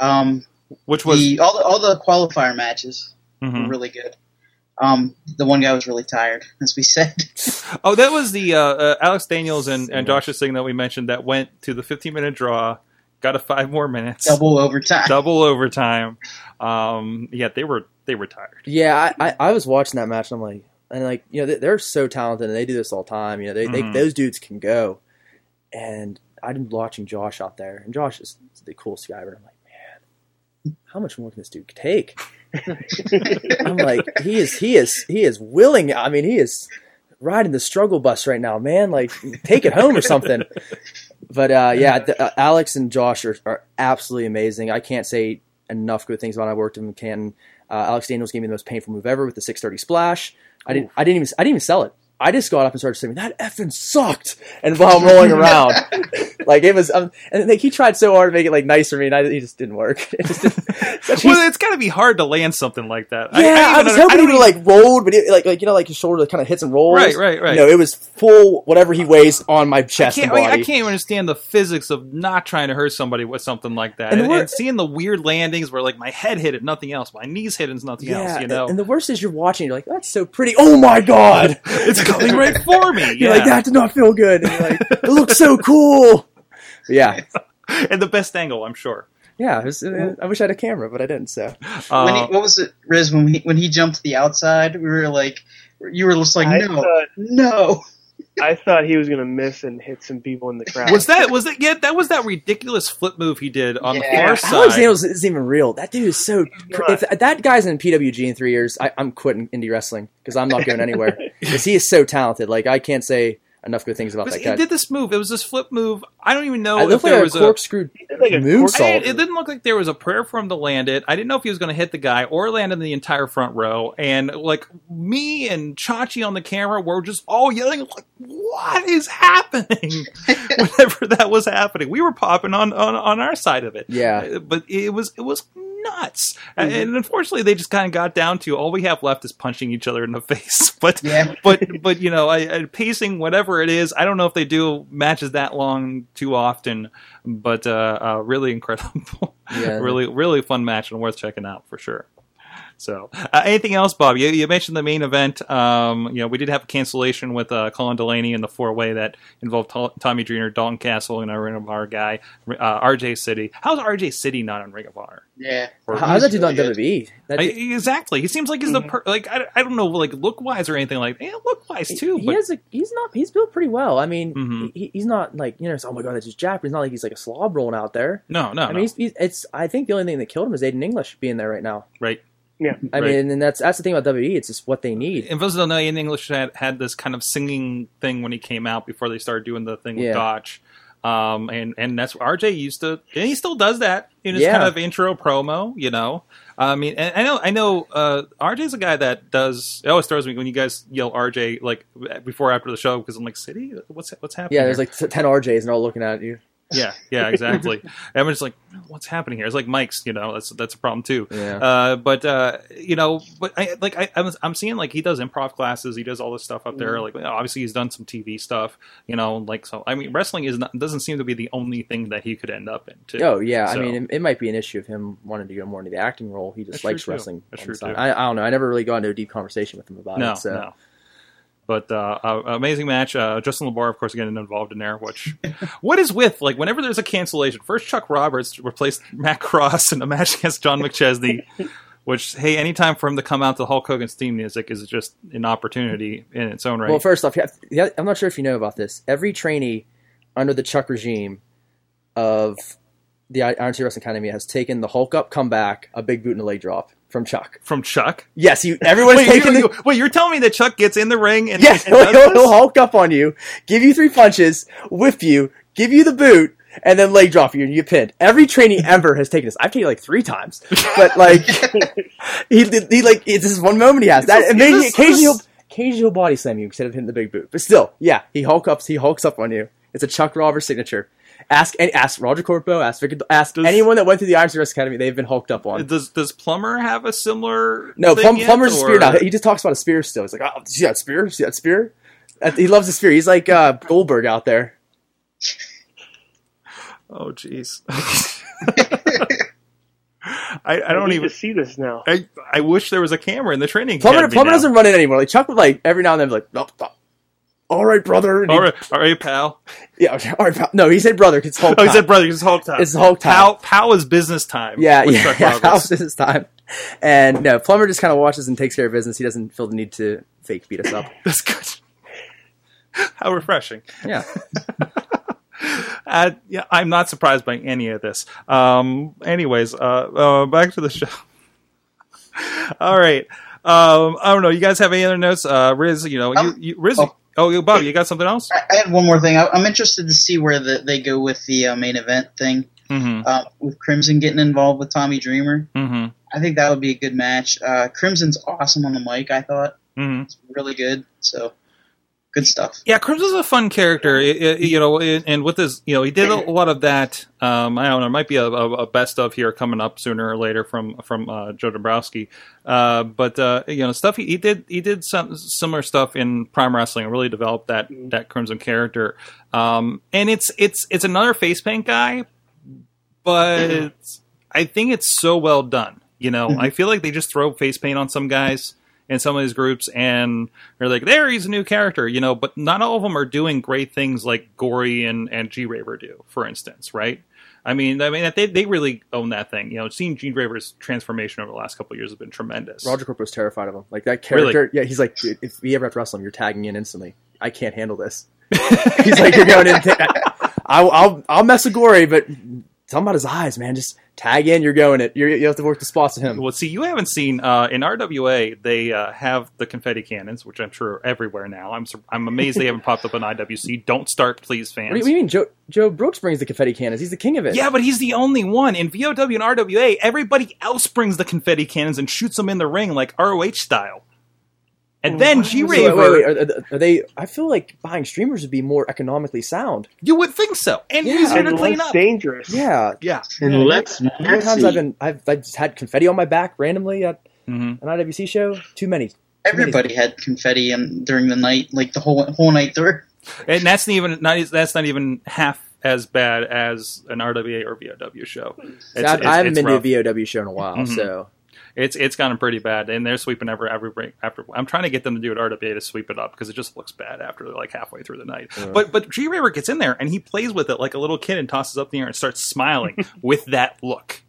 Um, which was the, all the, all the qualifier matches mm-hmm. were really good. Um, the one guy was really tired, as we said. Oh, that was the uh, uh, Alex Daniels and, and Joshua Singh that we mentioned that went to the fifteen-minute draw, got a five more minutes. Double overtime. Double overtime. Um, yeah, they were they were tired. Yeah, I, I, I was watching that match, and I'm like, and like you know, they, they're so talented, and they do this all the time. You know, they, mm-hmm. they those dudes can go. And I'm watching Josh out there, and Josh is the coolest guy ever. I'm like, man, how much more can this dude take? I'm like, he is, he is, he is willing. I mean, he is riding the struggle bus right now, man. Like, take it home or something. But uh, yeah, the, uh, Alex and Josh are, are absolutely amazing. I can't say enough good things about. It. I worked in Canton. Uh, Alex Daniels gave me the most painful move ever with the six thirty splash. I didn't, Ooh. I didn't even, I didn't even sell it. I just got up and started saying, that effing sucked, and while I'm rolling around. Like, it was, um, and like, he tried so hard to make it, like, nice for me, and I, he just didn't work. It just didn't, well, it's gotta be hard to land something like that. Yeah, I, I, I was hoping he would have, like, rolled, but, it, like, like, you know, like, his shoulder kind of hits and rolls. Right, right, right. You know, it was full, whatever he weighs on my chest and body. I, mean, I can't understand the physics of not trying to hurt somebody with something like that. And, and, and seeing the weird landings where, like, my head hit at nothing else, my knees hit at nothing yeah, else, you know? And, and the worst is you're watching, you're like, that's so pretty. Oh, my God! It's coming right for me. Yeah. You're like, that did not feel good. And you're like, it looks so cool. Yeah. And the best angle, I'm sure. Yeah. It was, uh, I wish I had a camera, but I didn't. So, uh, when he, what was it, Riz? When he when he jumped to the outside, we were like, you were just like, I no, thought, no. I thought he was gonna miss and hit some people in the crowd. Was that was that? Yeah, that was that ridiculous flip move he did on yeah. the far side. Alex Daniels isn't even real. That dude is so. If that guy's in P W G in three years, I, I'm quitting indie wrestling because I'm not going anywhere. Because he is so talented. Like, I can't say enough good things about that guy. He did this move. It was this flip move. I don't even know if there was a corkscrew moonsault. It didn't look like there was a prayer for him to land it. I didn't know if he was going to hit the guy or land in the entire front row. And, like, me and Chachi on the camera were just all yelling, like, what is happening? Whenever that was happening, we were popping on, on, on our side of it. Yeah. But it was it was nuts. Mm-hmm. And unfortunately, they just kind of got down to all we have left is punching each other in the face. But, yeah. but, but you know, I, I, pacing, whatever it is, I don't know if they do matches that long too often, but uh, uh, really incredible. Yeah. really, really fun match and worth checking out for sure. So, uh, anything else, Bob? You, you mentioned the main event. Um, you know, we did have a cancellation with uh, Colin Delaney in the four-way that involved to- Tommy Dreamer, Dalton Castle, and our Ring of Honor guy, uh, R J City. How's R J City not on Ring of Honor? Yeah. Or how's that dude not on W W E? Exactly. He seems like he's mm-hmm. the per- like I, I don't know like look wise or anything like that. Yeah, look wise too. He, he but- has a, he's not he's built pretty well. I mean, mm-hmm. he, he's not like you know it's, oh my god that's just Japanese. He's not like he's like a slob rolling out there. No, no. I mean, no. He's, he's, it's I think the only thing that killed him is Aiden English being there right now. Right. Yeah, I right. mean, and that's that's the thing about W W E. It's just what they need. And for those who don't know, Ian English had, had this kind of singing thing when he came out before they started doing the thing with yeah. Dodge, um, and and that's what R J used to, and he still does that in his yeah. kind of intro promo, you know. I mean, and I know I know uh, R J's a guy that does. It always throws me when you guys yell R J like before or after the show because I'm like, City, what's what's happening? Yeah, there's here? Like ten R Js and they're all looking at you. Yeah, yeah, exactly. Everyone's like, "What's happening here?" It's like Mike's, you know. That's that's a problem too. Yeah. Uh, but uh, you know, but I like I, I'm I'm seeing like he does improv classes. He does all this stuff up there. Like obviously he's done some T V stuff. You know, like so. I mean, wrestling is not, doesn't seem to be the only thing that he could end up in. Too. Oh yeah, so. I mean, it, it might be an issue of him wanting to go more into the acting role. He just that's likes wrestling. I, I don't know. I never really got into a deep conversation with him about no, it. So. No. But uh, uh, amazing match. Uh, Justin Labar, of course, getting involved in there. Which, what is with like whenever there's a cancellation? First, Chuck Roberts replaced Matt Cross in a match against John McChesney. Which, hey, any time for him to come out to Hulk Hogan's theme music is just an opportunity in its own right. Well, first off, I'm not sure if you know about this. Every trainee under the Chuck regime of the Iron City Wrestling Academy has taken the Hulk up, comeback, a big boot, and a leg drop. From Chuck. From Chuck? Yes, you, everyone's wait, taking you, the... Wait, you're telling me that Chuck gets in the ring and... Yes, and he'll, does he'll Hulk up on you, give you three punches, whip you, give you the boot, and then leg drop you and you pinned. Every trainee ever has taken this. I've taken it like three times. But like, he, he like, this is one moment he has. That, and maybe occasionally, occasionally he'll body slam you instead of hitting the big boot. But still, yeah, he Hulk ups, he hulks up on you. It's a Chuck Roberts signature. Ask ask Roger Corpo, ask Vic, ask does, anyone that went through the Iron City Wrestling Academy. They've been hulked up on. Does Does Plummer have a similar? No, thing Plum, yet, Plummer's or? A spear now. He just talks about a spear still. He's like, oh, see that spear? See that spear? He loves the spear. He's like uh, Goldberg out there. Oh, jeez. I, I don't I even see this now. I, I wish there was a camera in the training. Plummer, Plummer doesn't run it anymore. Like Chuck would like every now and then be like, nope, stop. All right, brother. And all right, he, all right, pal. Yeah, all right, pal. No, he said brother. It's Hulk time. Oh, he said brother. It's Hulk time. It's Hulk time. Pal, pal is business time. Yeah, yeah. yeah pal is business time. And no, Plummer just kind of watches and takes care of business. He doesn't feel the need to fake beat us up. That's good. How refreshing. Yeah. uh, yeah, I'm not surprised by any of this. Um. Anyways, uh, uh back to the show. All right. Um. I don't know. You guys have any other notes? Uh, Riz. You know, um, you, you Riz. Oh. Oh, Bob, you got something else? I had one more thing. I, I'm interested to see where the, they go with the uh, main event thing, mm-hmm. uh, with Crimson getting involved with Tommy Dreamer. Mm-hmm. I think that would be a good match. Uh, Crimson's awesome on the mic, I thought. Mm-hmm. It's really good. So good stuff. Yeah, Crimson's a fun character, it, it, you know, it, and with his, you know, he did a lot of that. Um, I don't know, it might be a, a best of here coming up sooner or later from from uh, Joe Dombrowski. Uh, but uh, you know, stuff he, he did he did some similar stuff in Prime Wrestling and really developed that mm-hmm. that Crimson character. Um, and it's it's it's another face paint guy, but mm-hmm. I think it's so well done. You know, mm-hmm. I feel like they just throw face paint on some guys in some of these groups, and they're like, there, he's a new character, you know, but not all of them are doing great things like Gory and, and G-Raver do, for instance, right? I mean, I mean, they they really own that thing. You know, seeing G-Raver's transformation over the last couple of years has been tremendous. Roger Corpo's terrified of him. Like, that character, really? Yeah, he's like, if we ever have to wrestle him, you're tagging in instantly. I can't handle this. He's like, you're going in, I, I'll, I'll, I'll mess with Gory, but... Tell him about his eyes, man. Just tag in. You're going it. You're, you have to work the spots with him. Well, see, you haven't seen uh, in R W A. They uh, have the confetti cannons, which I'm sure are everywhere now. I'm I'm amazed they haven't popped up on I W C. Don't start, please, fans. What do you mean, Joe? Joe Brooks brings the confetti cannons. He's the king of it. Yeah, but he's the only one in V O W and R W A. Everybody else brings the confetti cannons and shoots them in the ring like R O H style. And then G-Raver... Wait, wait, wait. Are, are they... I feel like buying streamers would be more economically sound. You would think so. And yeah. easier to and clean less up. Dangerous. Yeah. Yeah. And, and less messy. Times I've been... I've, I've just had confetti on my back randomly at mm-hmm. an I W C show. Too many. Too Everybody many. had confetti and during the night, like the whole whole night through. And that's not even not that's not even half as bad as an R W A or V O W show. It's, so it's, I, it's, I haven't it's been rough. to a V O W show in a while, mm-hmm. so... It's it's gotten pretty bad, and they're sweeping every every break after. I'm trying to get them to do an R W A to sweep it up because it just looks bad after like halfway through the night. Uh. But but G-Raver gets in there and he plays with it like a little kid and tosses up in the air and starts smiling with that look.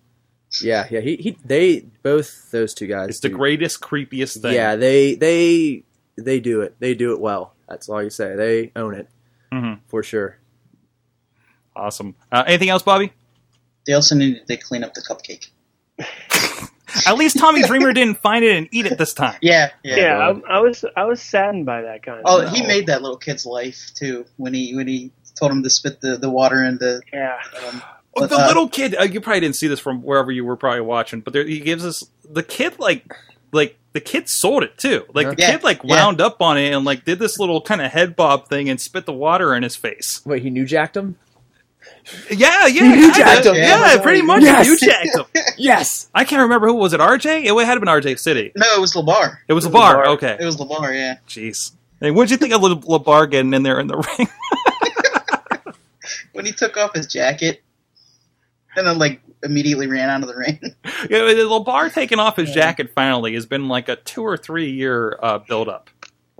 Yeah, yeah. He, he they both those two guys. It's do. the greatest, creepiest thing. Yeah, they they they do it. They do it well. That's all you say. They own it mm-hmm. for sure. Awesome. Uh, anything else, Bobby? They also needed to clean up the cupcake. At least Tommy Dreamer didn't find it and eat it this time. Yeah, yeah. yeah I, I was, I was saddened by that kind of. Oh, thing. He made that little kid's life too when he, when he told him to spit the, the water in the. Yeah. Um, oh, the uh, little kid. Uh, you probably didn't see this from wherever you were probably watching, but there, he gives us the kid like, like the kid sold it too. Like the yeah, kid like wound yeah. up on it and like did this little kind of head bob thing and spit the water in his face. Wait, he new jacked him? Yeah, yeah, you jacked him. Yeah, yeah pretty much. Yes. You jacked him. Yes, I can't remember who was it. R J? It had been R J City. No, it was LeBar. It was, was LeBar. Okay, it was LeBar. Yeah. Jeez. Hey, what did you think of LeBar getting in there in the ring when he took off his jacket and then like immediately ran out of the ring? Yeah, LeBar taking off his yeah. jacket finally has been like a two or three year uh, build up.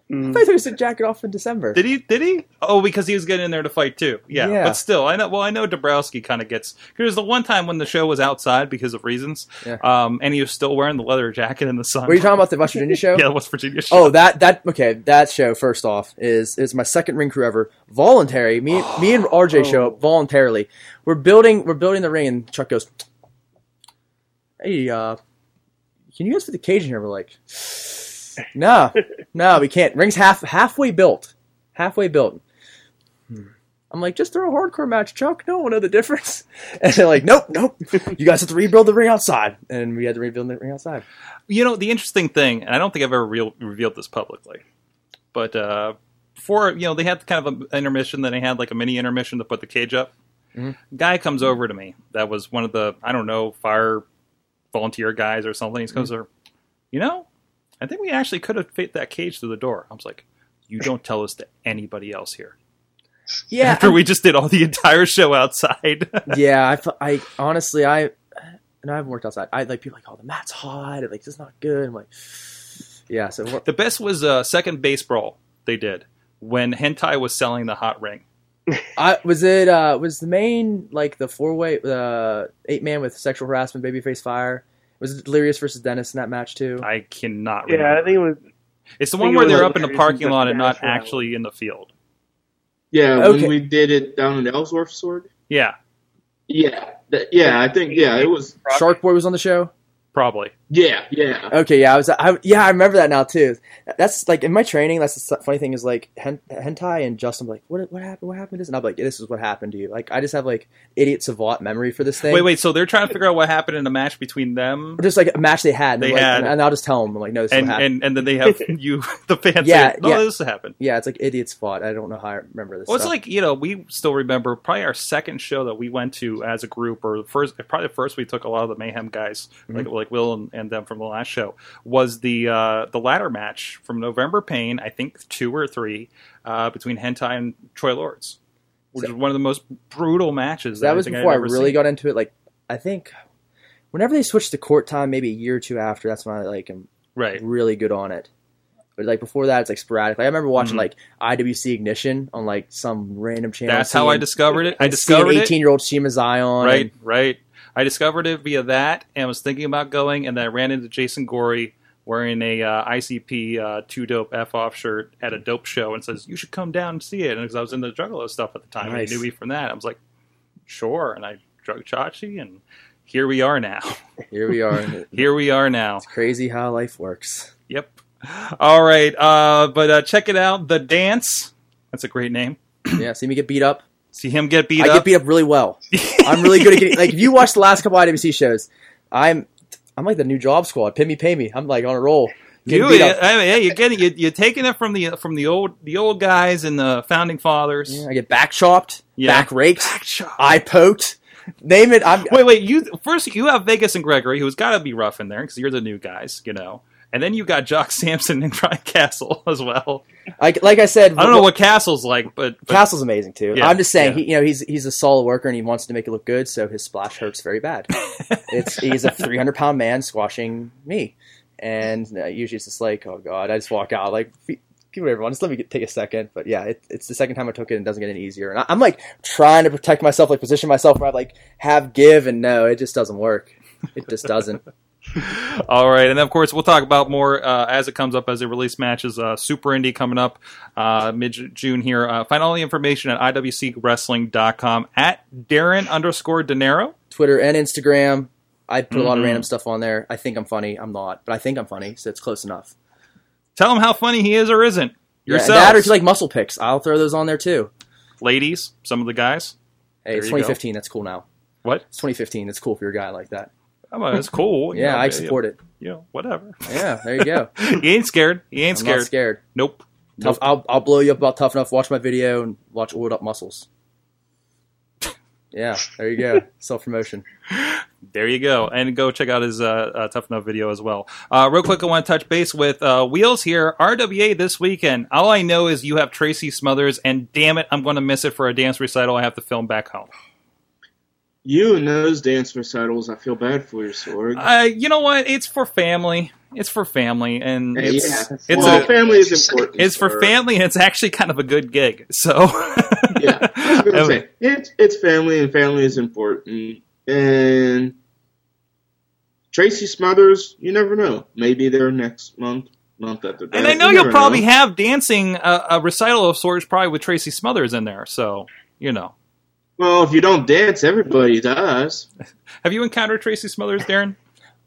Mm. I thought he was a jacket off in December. Did he? Did he? Oh, because he was getting in there to fight too. Yeah, yeah. But still, I know. Well, I know Dombrowski kind of gets because it was the one time when the show was outside because of reasons, yeah. um, and he was still wearing the leather jacket in the sun. Were you talking about the West Virginia show? Yeah, the West Virginia show. Oh, that that okay. That show. First off, is is my second ring crew ever voluntary. Me me and R J oh. show up voluntarily. We're building we're building the ring, and Chuck goes, "Hey, uh, can you guys fit the cage in here?" We're like. No, no, we can't. Ring's half halfway built. Halfway built. Hmm. I'm like, just throw a hardcore match, Chuck. No one will know the difference. And they're like, nope, nope. You guys have to rebuild the ring outside. And we had to rebuild the ring outside. You know, the interesting thing, and I don't think I've ever re- revealed this publicly, but uh, before, you know, they had kind of an intermission, then they had like a mini intermission to put the cage up. Mm-hmm. Guy comes over to me. That was one of the, I don't know, fire volunteer guys or something. He comes mm-hmm. over, you know? I think we actually could have fit that cage through the door. I was like, you don't tell us to anybody else here. Yeah. After I'm, we just did all the entire show outside. yeah. I, I honestly, I, and I haven't worked outside. I like people like, oh, the mat's hot. It, like, this is not good. I'm like, yeah. So what? The best was uh second base brawl they did when Hentai was selling the hot ring. I was it, uh, was the main, like the four way, uh, eight man with sexual harassment, babyface fire. Was it Delirious versus Dennis in that match, too? I cannot remember. Yeah, I think it was... It's the one where they're up in the parking lot and not actually in the field. Yeah, okay. When we did it down in Ellsworth, sort of. Yeah. Yeah, yeah, I think, yeah, it was... Shark Boy was on the show? probably. Yeah, yeah. Okay, yeah, I was, I, yeah, I remember that now too. That's like in my training. That's the funny thing is like hentai and Justin, like, what what happened? What happened to this? And I'm like, this is what happened to you. Like, I just have like idiot savant memory for this thing. Wait, wait. So they're trying to figure out what happened in a match between them, or just like a match they had. And they like, had, and, and I'll just tell them, I'm like, no, this and, happened. And and then they have you, the fans. Yeah, say, oh, yeah. This happened. Yeah, it's like idiot savant. I don't know how I remember this. Well, stuff. It's like, you know, we still remember probably our second show that we went to as a group, or the first, probably the first we took a lot of the Mayhem guys, mm-hmm. like like Will and, and them from the last show, was the uh, the ladder match from November Pain, I think two or three, uh, between Hentai and Troy Lords, which is one of the most brutal matches. That, that was I before I really seen. got into it. Like, I think whenever they switched to court time, maybe a year or two after, that's when I like am right. really good on it. But like before that, it's like sporadic. Like, I remember watching mm-hmm. like I W C Ignition on like some random channel. That's how I discovered it. I discovered it. eighteen-year-old Shima Zion. Right, and, right. I discovered it via that and was thinking about going, and then I ran into Jason Gorey wearing a uh, I C P uh, Two Dope F-Off shirt at a dope show and says, you should come down and see it. And because I was into the Juggalo stuff at the time, nice. And I knew me from that. I was like, sure. And I drug Chachi, and here we are now. Here we are. Here we are now. It's crazy how life works. Yep. All right. Uh, but uh, check it out. The Dance. That's a great name. Yeah, see me get beat up. See him get beat I up. I get beat up really well. I'm really good at getting... Like, if you watch the last couple I W C shows, I'm I'm like the new job squad. Pin me, pay me. I'm like on a roll. You, beat up. I mean, yeah, you're, getting, you're, you're taking it from the from the old the old guys and the founding fathers. Yeah, I get back chopped, yeah. back raked, back chopped. Eye poked. Name it. I'm, wait, wait. You First, you have Vegas and Gregory, who's got to be rough in there because you're the new guys, you know. And then you got Jock Sampson and Brian Castle as well. Like, like I said, I don't know what Castle's like, but, but Castle's amazing too. Yeah, I'm just saying, yeah. he, you know, he's he's a solid worker and he wants to make it look good, so his splash hurts very bad. It's he's a three hundred pound man squashing me, and uh, usually it's just like, oh god, I just walk out like, give it everyone, just let me get, take a second. But yeah, it, it's the second time I took it and it doesn't get any easier. And I, I'm like trying to protect myself, like position myself where I like have give, and no, it just doesn't work. It just doesn't. All right, and of course we'll talk about more uh, as it comes up as they release matches. Uh, Super Indy coming up uh, mid-June here. Uh, find all the information at I W C wrestling dot com, at Darin underscore Dinero. Twitter and Instagram. I put mm-hmm. a lot of random stuff on there. I think I'm funny. I'm not, but I think I'm funny, so it's close enough. Tell him how funny he is or isn't. Yourself. Yeah, that or if you like muscle pics. I'll throw those on there too. Ladies, some of the guys. Hey, there it's twenty fifteen. Go. That's cool now. What? It's twenty fifteen. That's cool for your guy like that. That's cool. Yeah, you know, I support you, it. You know, whatever. Yeah, there you go. He ain't scared. He ain't I'm scared. Not scared. Nope. Tough. Nope. I'll I'll blow you up about Tough Enough. Watch my video and watch oiled up muscles. Yeah, there you go. Self promotion. There you go. And go check out his uh, uh, Tough Enough video as well. Uh, real quick, I want to touch base with uh, Wheels here. R W A this weekend. All I know is you have Tracy Smothers, and damn it, I'm going to miss it for a dance recital I have to film back home. You and those dance recitals, I feel bad for you, Sorg. Uh, you know what? It's for family. It's for family, and it's yeah. it's well, a, family is important. It's for family, and it's actually kind of a good gig. So yeah, I was gonna um, say it's it's family, and family is important. And Tracy Smothers, you never know. Maybe they're next month. Month after that. And I know you you'll probably know. have dancing uh, a recital of sorts, probably with Tracy Smothers in there. So you know. Well, if you don't dance, everybody does. Have you encountered Tracy Smothers, Darin?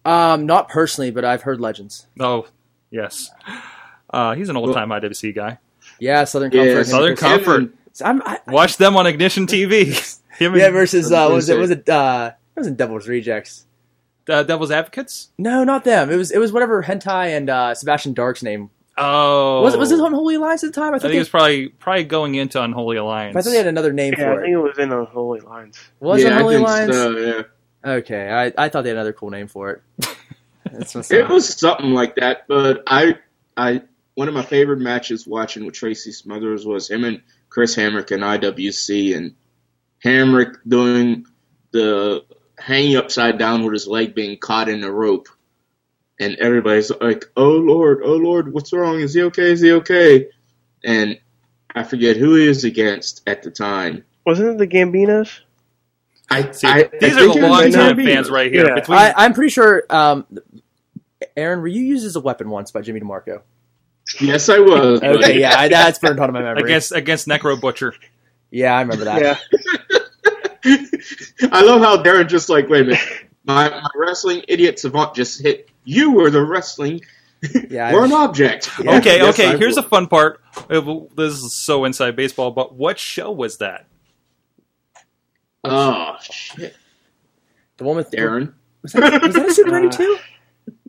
Um, not personally, but I've heard legends. Oh, yes. Uh, he's an old-time well, I W C guy. Yeah, Southern Comfort. Yeah, Southern Comfort. I'm, I, Watch them on Ignition T V. Him yeah, versus, uh, what was it? Was it, uh, it wasn't Devil's Rejects. Uh, Devil's Advocates? No, not them. It was it was whatever Hentai and uh, Sebastian Dark's name. Oh, was it, was this Unholy Alliance at the time? I, I think they, it was probably probably going into Unholy Alliance. I thought they had another name yeah, for it. I think it was in Unholy Alliance. Was yeah, Unholy Alliance? So, yeah. Okay, I, I thought they had another cool name for it. That's what's it up. Was something like that, but I I one of my favorite matches watching with Tracy Smothers was him and Chris Hamrick in I W C, and Hamrick doing the hanging upside down with his leg being caught in a rope. And everybody's like, oh, Lord, oh, Lord, what's wrong? Is he okay? Is he okay? And I forget who he was against at the time. Wasn't it the Gambinos? I, See, I These I are the long-time fans right here. Yeah. Between... I, I'm pretty sure, um, Aaron, were you used as a weapon once by Jimmy DeMarco? Yes, I was. Okay, yeah, I, that's burned out of my memory. Against, against Necro Butcher. Yeah, I remember that. Yeah. I love how Darin just like, wait a minute. My, my wrestling idiot savant just hit. You were the wrestling. Yeah, we're an object. Yeah. Okay, yes, okay. I Here's will. The fun part. This is so inside baseball, but what show was that? Oh, shit. The one with Darin. Was that, was that a Super Hentai too?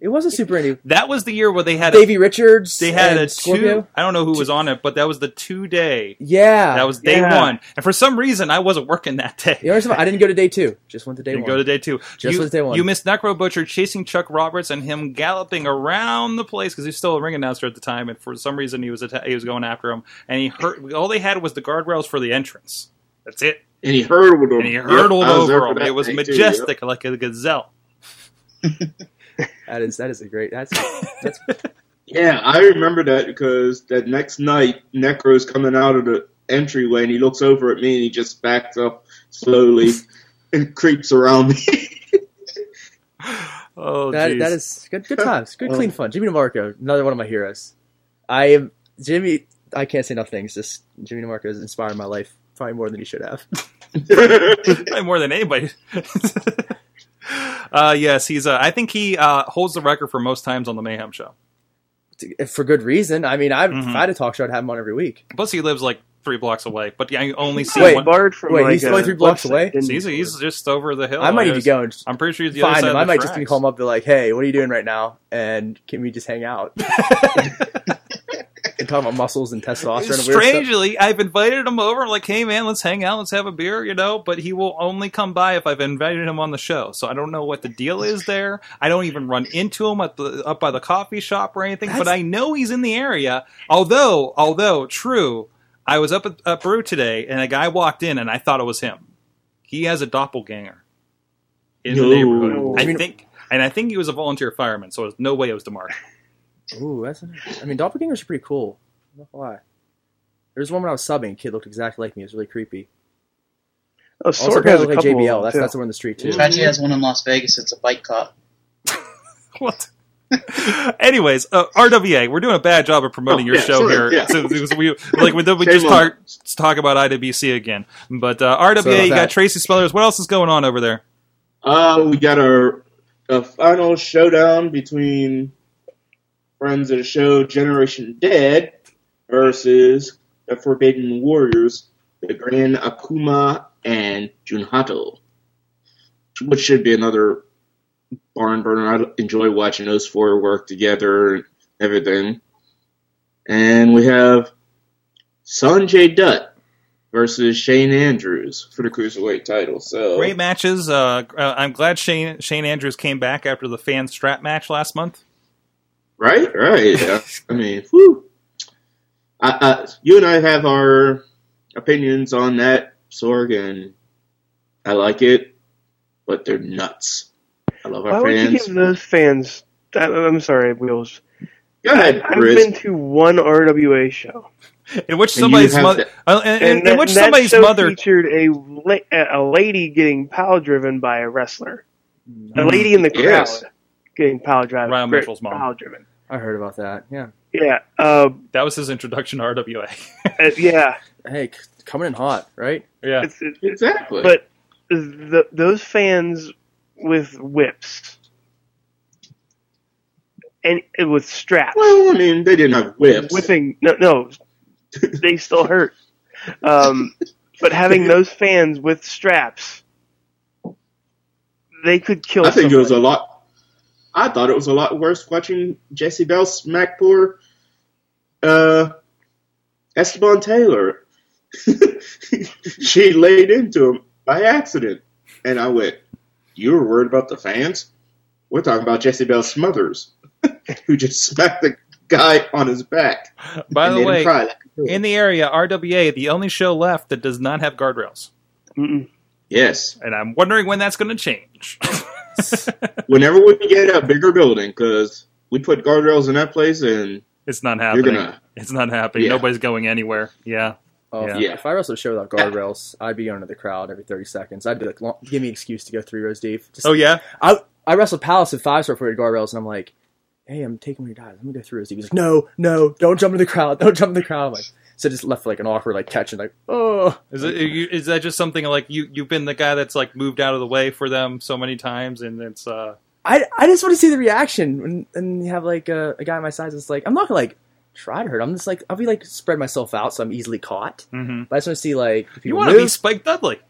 It was a Super Hentai. That was the year where they had Davey a, Richards. They had a Scorpio? two. I don't know who was on it, but that was the two day. Yeah, that was day yeah. one. And for some reason, I wasn't working that day. You know, I didn't go to day two. Just went to day didn't one. Go to day two. Just you, went to day one. You missed Necro Butcher chasing Chuck Roberts and him galloping around the place because he was still a ring announcer at the time, and for some reason he was atta- he was going after him, and he hurt. All they had was the guardrails for the entrance. That's it. And he hurdled him. And he hurdled yep, over him. It was majestic, too, yep. like a gazelle. That is that is a great. That's, that's yeah. I remember that because that next night, Necro's coming out of the entryway and he looks over at me and he just backs up slowly and creeps around me. oh, that geez. that is good. Good times. Good, clean fun. Jimmy DeMarco, another one of my heroes. I am Jimmy. I can't say enough things. Just Jimmy DeMarco has inspired my life probably more than he should have. Probably more than anybody. Uh, yes, he's. Uh, I think he uh, holds the record for most times on the Mayhem Show. For good reason. I mean, I've, mm-hmm. if I had a talk show, I'd have him on every week. Plus, he lives like three blocks away. But yeah, you only see wait, one. Barred from wait, like he's only three blocks away? So he's, he's just over the hill. I might need to go. And I'm pretty sure he's the other side him. Of the I might tracks. Just call him up and be like, hey, what are you doing right now? And can we just hang out? And talk about muscles and testosterone. And strangely, stuff. I've invited him over. Like, hey, man, let's hang out. Let's have a beer, you know. But he will only come by if I've invited him on the show. So I don't know what the deal is there. I don't even run into him at the, up by the coffee shop or anything. That's... But I know he's in the area. Although, although, true, I was up at up Brew today, and a guy walked in, and I thought it was him. He has a doppelganger in no. the neighborhood. I, mean, I think, and I think he was a volunteer fireman, so there's no way it was DeMarco. Ooh, that's. I mean, doppelgangers are pretty cool. Not why. There was one when I was subbing. A kid looked exactly like me. It was really creepy. Oh, Sorg has a like couple J B L. That's, that's the one in the street, too. Chachi has one in Las Vegas. It's a bike cop. What? Anyways, uh, R W A, we're doing a bad job of promoting oh, your yeah, show sure, here. Yeah. So we like we, we just talk, talk about I W C again. But uh, R W A, so you got that. Tracy Smothers. What else is going on over there? Uh, we got our, our final showdown between... Friends of the show, Generation Dead, versus the Forbidden Warriors, the Grand Akuma and Junhato, which should be another barn burner. I enjoy watching those four work together and everything. And we have Sanjay Dutt versus Shane Andrews for the Cruiserweight title. So great matches. Uh, I'm glad Shane Shane Andrews came back after the fan strap match last month. Right, right. Yeah. I mean, whew. I, I, you and I have our opinions on that, Sorg, and I like it, but they're nuts. I love our Why fans. Why would you give those fans... That, I'm sorry, Wheels. Go ahead, I, I've been to one R W A show. In which somebody's mother... Uh, in, in, in, that, in which somebody's that show mother... featured a, la- a lady getting power-driven by a wrestler. Mm. A lady in the crowd. Yes. Getting power driven. Ryan Mitchell's mom. Power driven. I heard about that. Yeah. Yeah. Um, that was his introduction to R W A. uh, yeah. Hey, coming in hot, right? Yeah. It's, it's, exactly. But the, those fans with whips and with straps. Well, I mean, they didn't have whips. Whipping. No, no. They still hurt. Um, but having those fans with straps, they could kill. I think somebody. It was a lot. I thought it was a lot worse watching Jesse Bell smack poor uh, Esteban Taylor. She laid into him by accident. And I went, you were worried about the fans? We're talking about Jesse Bell Smothers, who just smacked the guy on his back. By the way, in the area, R W A, the only show left that does not have guardrails. Mm-mm. Yes. And I'm wondering when that's going to change. Whenever we get a bigger building, because we put guardrails in that place, and it's not happening. You're gonna, it's not happening. Yeah. Nobody's going anywhere. Yeah. Oh, yeah. yeah. If I wrestled a show without guardrails, I'd be under the crowd every thirty seconds. I'd be like, give me an excuse to go three rows deep. Just, oh yeah. I I wrestled Palace at Five Star for guardrails, and I'm like, hey, I'm taking one of your dives. I'm gonna go three rows deep. He's like, no, no, don't jump into the crowd. Don't jump in the crowd. I'm like, So it just left like an awkward like catch and like, oh. Is it, is that just something like you you've been the guy that's like moved out of the way for them so many times, and it's uh. I I just want to see the reaction, and, and you have like a, a guy on my side that's like, I'm not gonna like try to hurt him. I'm just like, I'll be like spread myself out so I'm easily caught. Mm-hmm. But I just want to see like if you, you want to be Spike Dudley.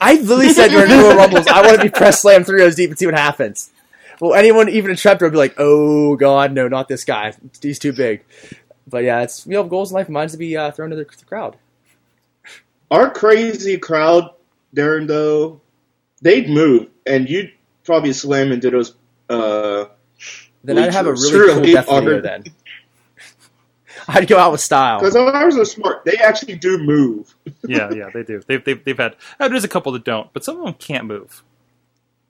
I literally said during Royal Rumbles, I want to be press slam three rows deep and see what happens. Well, anyone even in Treptor would be like, oh god, no, not this guy. He's too big. But yeah, it's, we have goals in life. Mine's to be uh, thrown to the crowd. Our crazy crowd, Darren, though, they'd move, and you'd probably slam into those. Uh, then bleachers. I'd have a really sure, cool death meter then. I'd go out with style. Because ours are smart. They actually do move. yeah, yeah, they do. They've, they've, they've had... Oh, there's a couple that don't, but some of them can't move.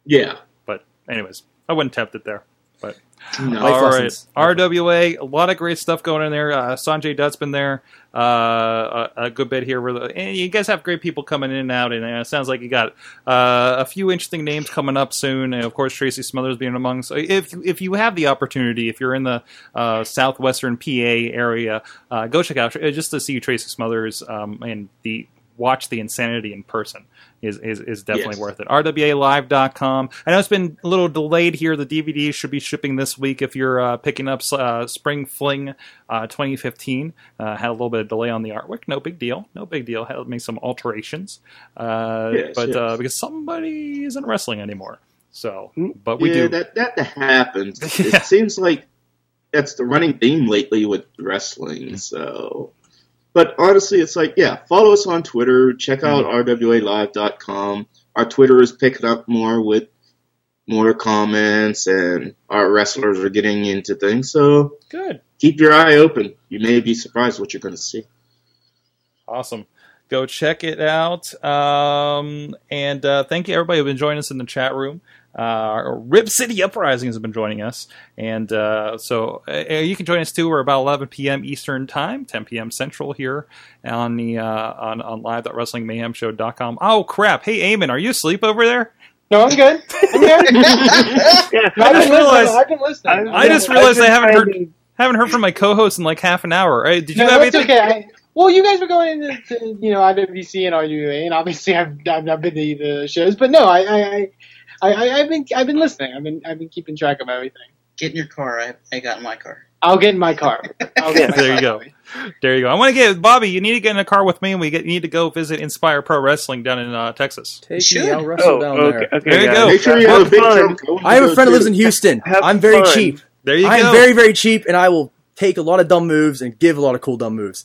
Yeah. But anyways, I wouldn't tempt it there. But no. All right, R W A, a lot of great stuff going on there. Uh, Sanjay Dutt's been there uh, a, a good bit here. Where the, and you guys have great people coming in and out, and uh, it sounds like you got uh, a few interesting names coming up soon. And of course, Tracy Smothers being among. So if if you have the opportunity, if you're in the uh, southwestern P A area, uh, go check out just to see Tracy Smothers um, and the. Watch the insanity in person is is, is definitely yes. worth it. R W A Live dot com. I know it's been a little delayed here. The D V D should be shipping this week if you're uh, picking up uh, Spring Fling uh, twenty fifteen. Uh, had a little bit of delay on the artwork. No big deal. No big deal. Had to make some alterations. Uh, yes, but yes. Uh, because somebody isn't wrestling anymore. So, but we yeah, do. Yeah, that, that happens. yeah. It seems like that's the running theme lately with wrestling. So... But honestly, it's like, yeah, follow us on Twitter. Check out R W A Live dot com. Our Twitter is picking up more with more comments, and our wrestlers are getting into things. So good. Keep your eye open. You may be surprised what you're going to see. Awesome. Go check it out. Um, and uh, thank you, everybody, who's been joining us in the chat room. Uh, Rib City Uprising has been joining us, and uh, so uh, you can join us too. We're about eleven p.m. Eastern Time, ten p.m. Central here on the uh, on on live dot wrestling mayhem show dot com. Oh crap! Hey, Eamon, are you asleep over there? No, I'm good. I'm good. yeah, I, I just realized I've been listening. I, I just realized I haven't heard to... haven't heard from my co-host in like half an hour. Did you no, have anything? Okay. I... Well, you guys were going into to, you know I W C and R W A, and obviously I've I've not been to the shows, but no, I. I, I... I, I've been I've been listening. I've been I've been keeping track of everything. Get in your car. I, I got in my car. I'll get in my car. I'll get in my there car, you go. Bobby. There you go. I want to get Bobby. You need to get in a car with me, and we get, you need to go visit Inspire Pro Wrestling down in uh, Texas. Take me, I'll wrestle oh, down okay, there. Okay, there you go. Make sure you have, have a big fun. Trunk. I have a friend who lives in Houston. I'm very fun. Cheap. There you I go. I'm very very cheap, and I will take a lot of dumb moves and give a lot of cool dumb moves.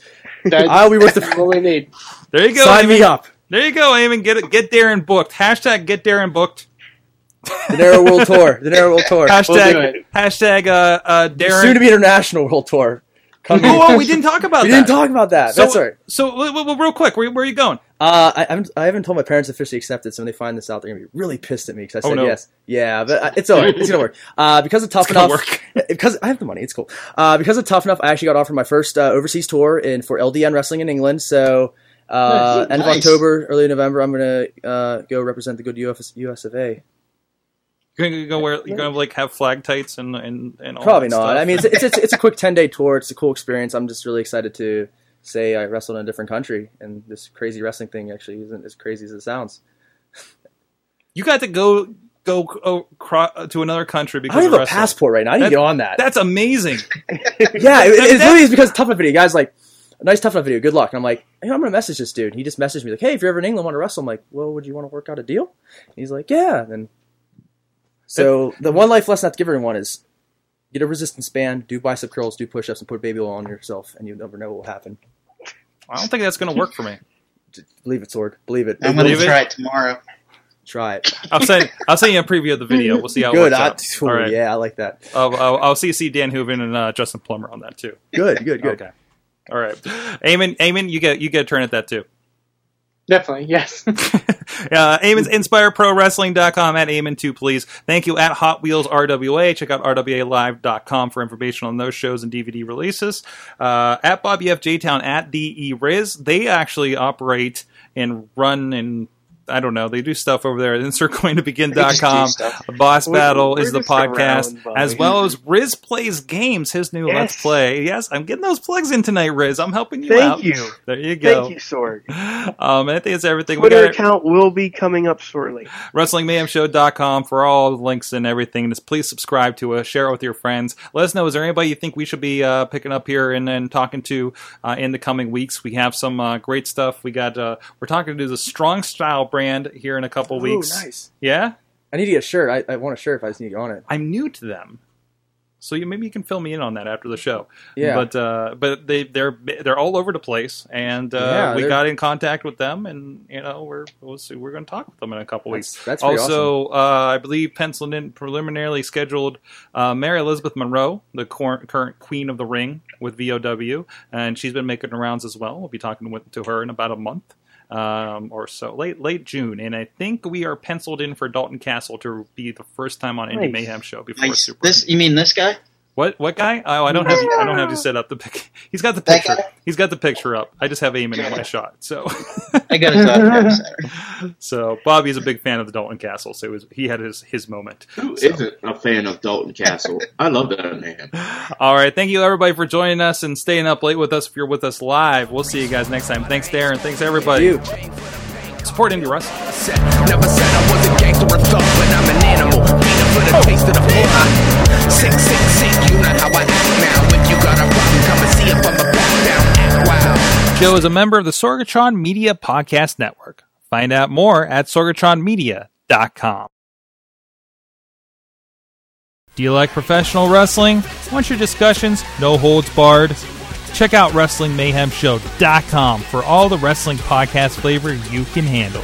I'll be worth the all we need. There you go. Sign Eamon. Me up. There you go, Eamon. Get it. Get there and booked. Hashtag get there and booked. The Dinero World Tour. The Dinero World Tour. Hashtag, we'll hashtag uh, uh, Darren. Soon to be International World Tour. Come oh, oh, we didn't talk about we that. We didn't talk about that. So, that's all right. So, well, real quick, where, where are you going? Uh, I, haven't, I haven't told my parents officially accepted, so when they find this out, they're going to be really pissed at me because I said oh, no. yes. Yeah, but uh, it's all right. It's going to work. Uh, because of Tough it's Enough. Work. Because I have the money. It's cool. Uh, because of Tough Enough, I actually got offered my first uh, overseas tour in for L D N Wrestling in England, so... Uh, nice. End of October, early November, I'm gonna uh, go represent the good U S of A. You're gonna go wear, you're gonna like have flag tights and and, and all probably that not. Stuff. I mean, it's, it's it's it's a quick ten day tour. It's a cool experience. I'm just really excited to say I wrestled in a different country, and this crazy wrestling thing actually isn't as crazy as it sounds. You got to go. Go to another country because I have of a wrestling. Passport right now. I need that, to get on that. That's amazing. yeah, it, it really is because tough of video guys like. A nice Tough Enough video. Good luck. And I'm like, hey, I'm going to message this dude. And he just messaged me like, hey, if you're ever in England, want to wrestle? I'm like, well, would you want to work out a deal? And he's like, yeah. And then, so the one life lesson I have to give everyone is get a resistance band, do bicep curls, do push-ups, and put baby oil on yourself, and you'll never know what will happen. I don't think that's going to work for me. Believe it, Sword. Believe it. I'm going to try it tomorrow. Try it. I'll send I'll send you a preview of the video. We'll see how good, it works out. All right. Yeah, I like that. I'll, I'll, I'll C C Dan Hooven and uh, Justin Plummer on that, too. Good, good, good. Okay. All right, Eamon, Eamon, you get you get a turn at that too. Definitely, yes. uh, Eamon's Inspire Pro Wrestling dot com at Eamon two, please. Thank you at Hot Wheels R W A. Check out R W A Live dot com for information on those shows and D V D releases. Uh, at Bobby F J Town at D E Riz. They actually operate and run and I don't know. They do stuff over there at insert coin to begin dot com. Boss we're, Battle we're is the podcast, around, as well as Riz Plays Games, his new yes. Let's Play. Yes, I'm getting those plugs in tonight, Riz. I'm helping you Thank out. Thank you. There you go. Thank you, Sorg. Um, I think it's everything. Twitter we got account will be coming up shortly. Wrestling Mayhem Show dot com for all the links and everything. Just please subscribe to us. Share it with your friends. Let us know, is there anybody you think we should be uh, picking up here and, and talking to uh, in the coming weeks? We have some uh, great stuff. We got uh, we're talking to the Strong Style brand here in a couple Ooh, weeks. Nice. Yeah? I need to get a shirt. I, I want a shirt if I just need to go on it. I'm new to them. So you, maybe you can fill me in on that after the show. Yeah. But uh, but they they're they're all over the place, and uh, yeah, we got in contact with them, and you know we're we'll see, we're going to talk with them in a couple that's, weeks. That's pretty also awesome. uh, I believe penciled in preliminarily scheduled uh, Mary Elizabeth Monroe, the cor- current Queen of the Ring with V O W, and she's been making rounds as well. We'll be talking with, to her in about a month. Um, or so late late June, and I think we are penciled in for Dalton Castle to be the first time on Indie nice. Mayhem Show before nice. Super. This Mayhem. You mean this guy? What what guy? Oh, I don't have I don't have you set up the pic. He's got the picture. He's got the picture up. I just have Eamon in my shot. So I got it. So Bobby's a big fan of the Dalton Castle, so it was, he had his his moment. Who so. isn't a fan of Dalton Castle? I love that man. All right, thank you everybody for joining us and staying up late with us. If you're with us live, we'll see you guys next time. Thanks, Darin. Thanks everybody. Thank you. Support Indie Wrestling. Never said I was a gangster or thug, but I'm an animal. For the taste of the poor. Sick, sick, sick, you know how I act now. If you got a problem, come and see it from the back down. Act wild. Joe is a member of the Sorgatron Media Podcast Network. Find out more at sorgatron media dot com. Do you like professional wrestling? Want your discussions? No holds barred. Check out wrestling mayhem show dot com for all the wrestling podcast flavor you can handle.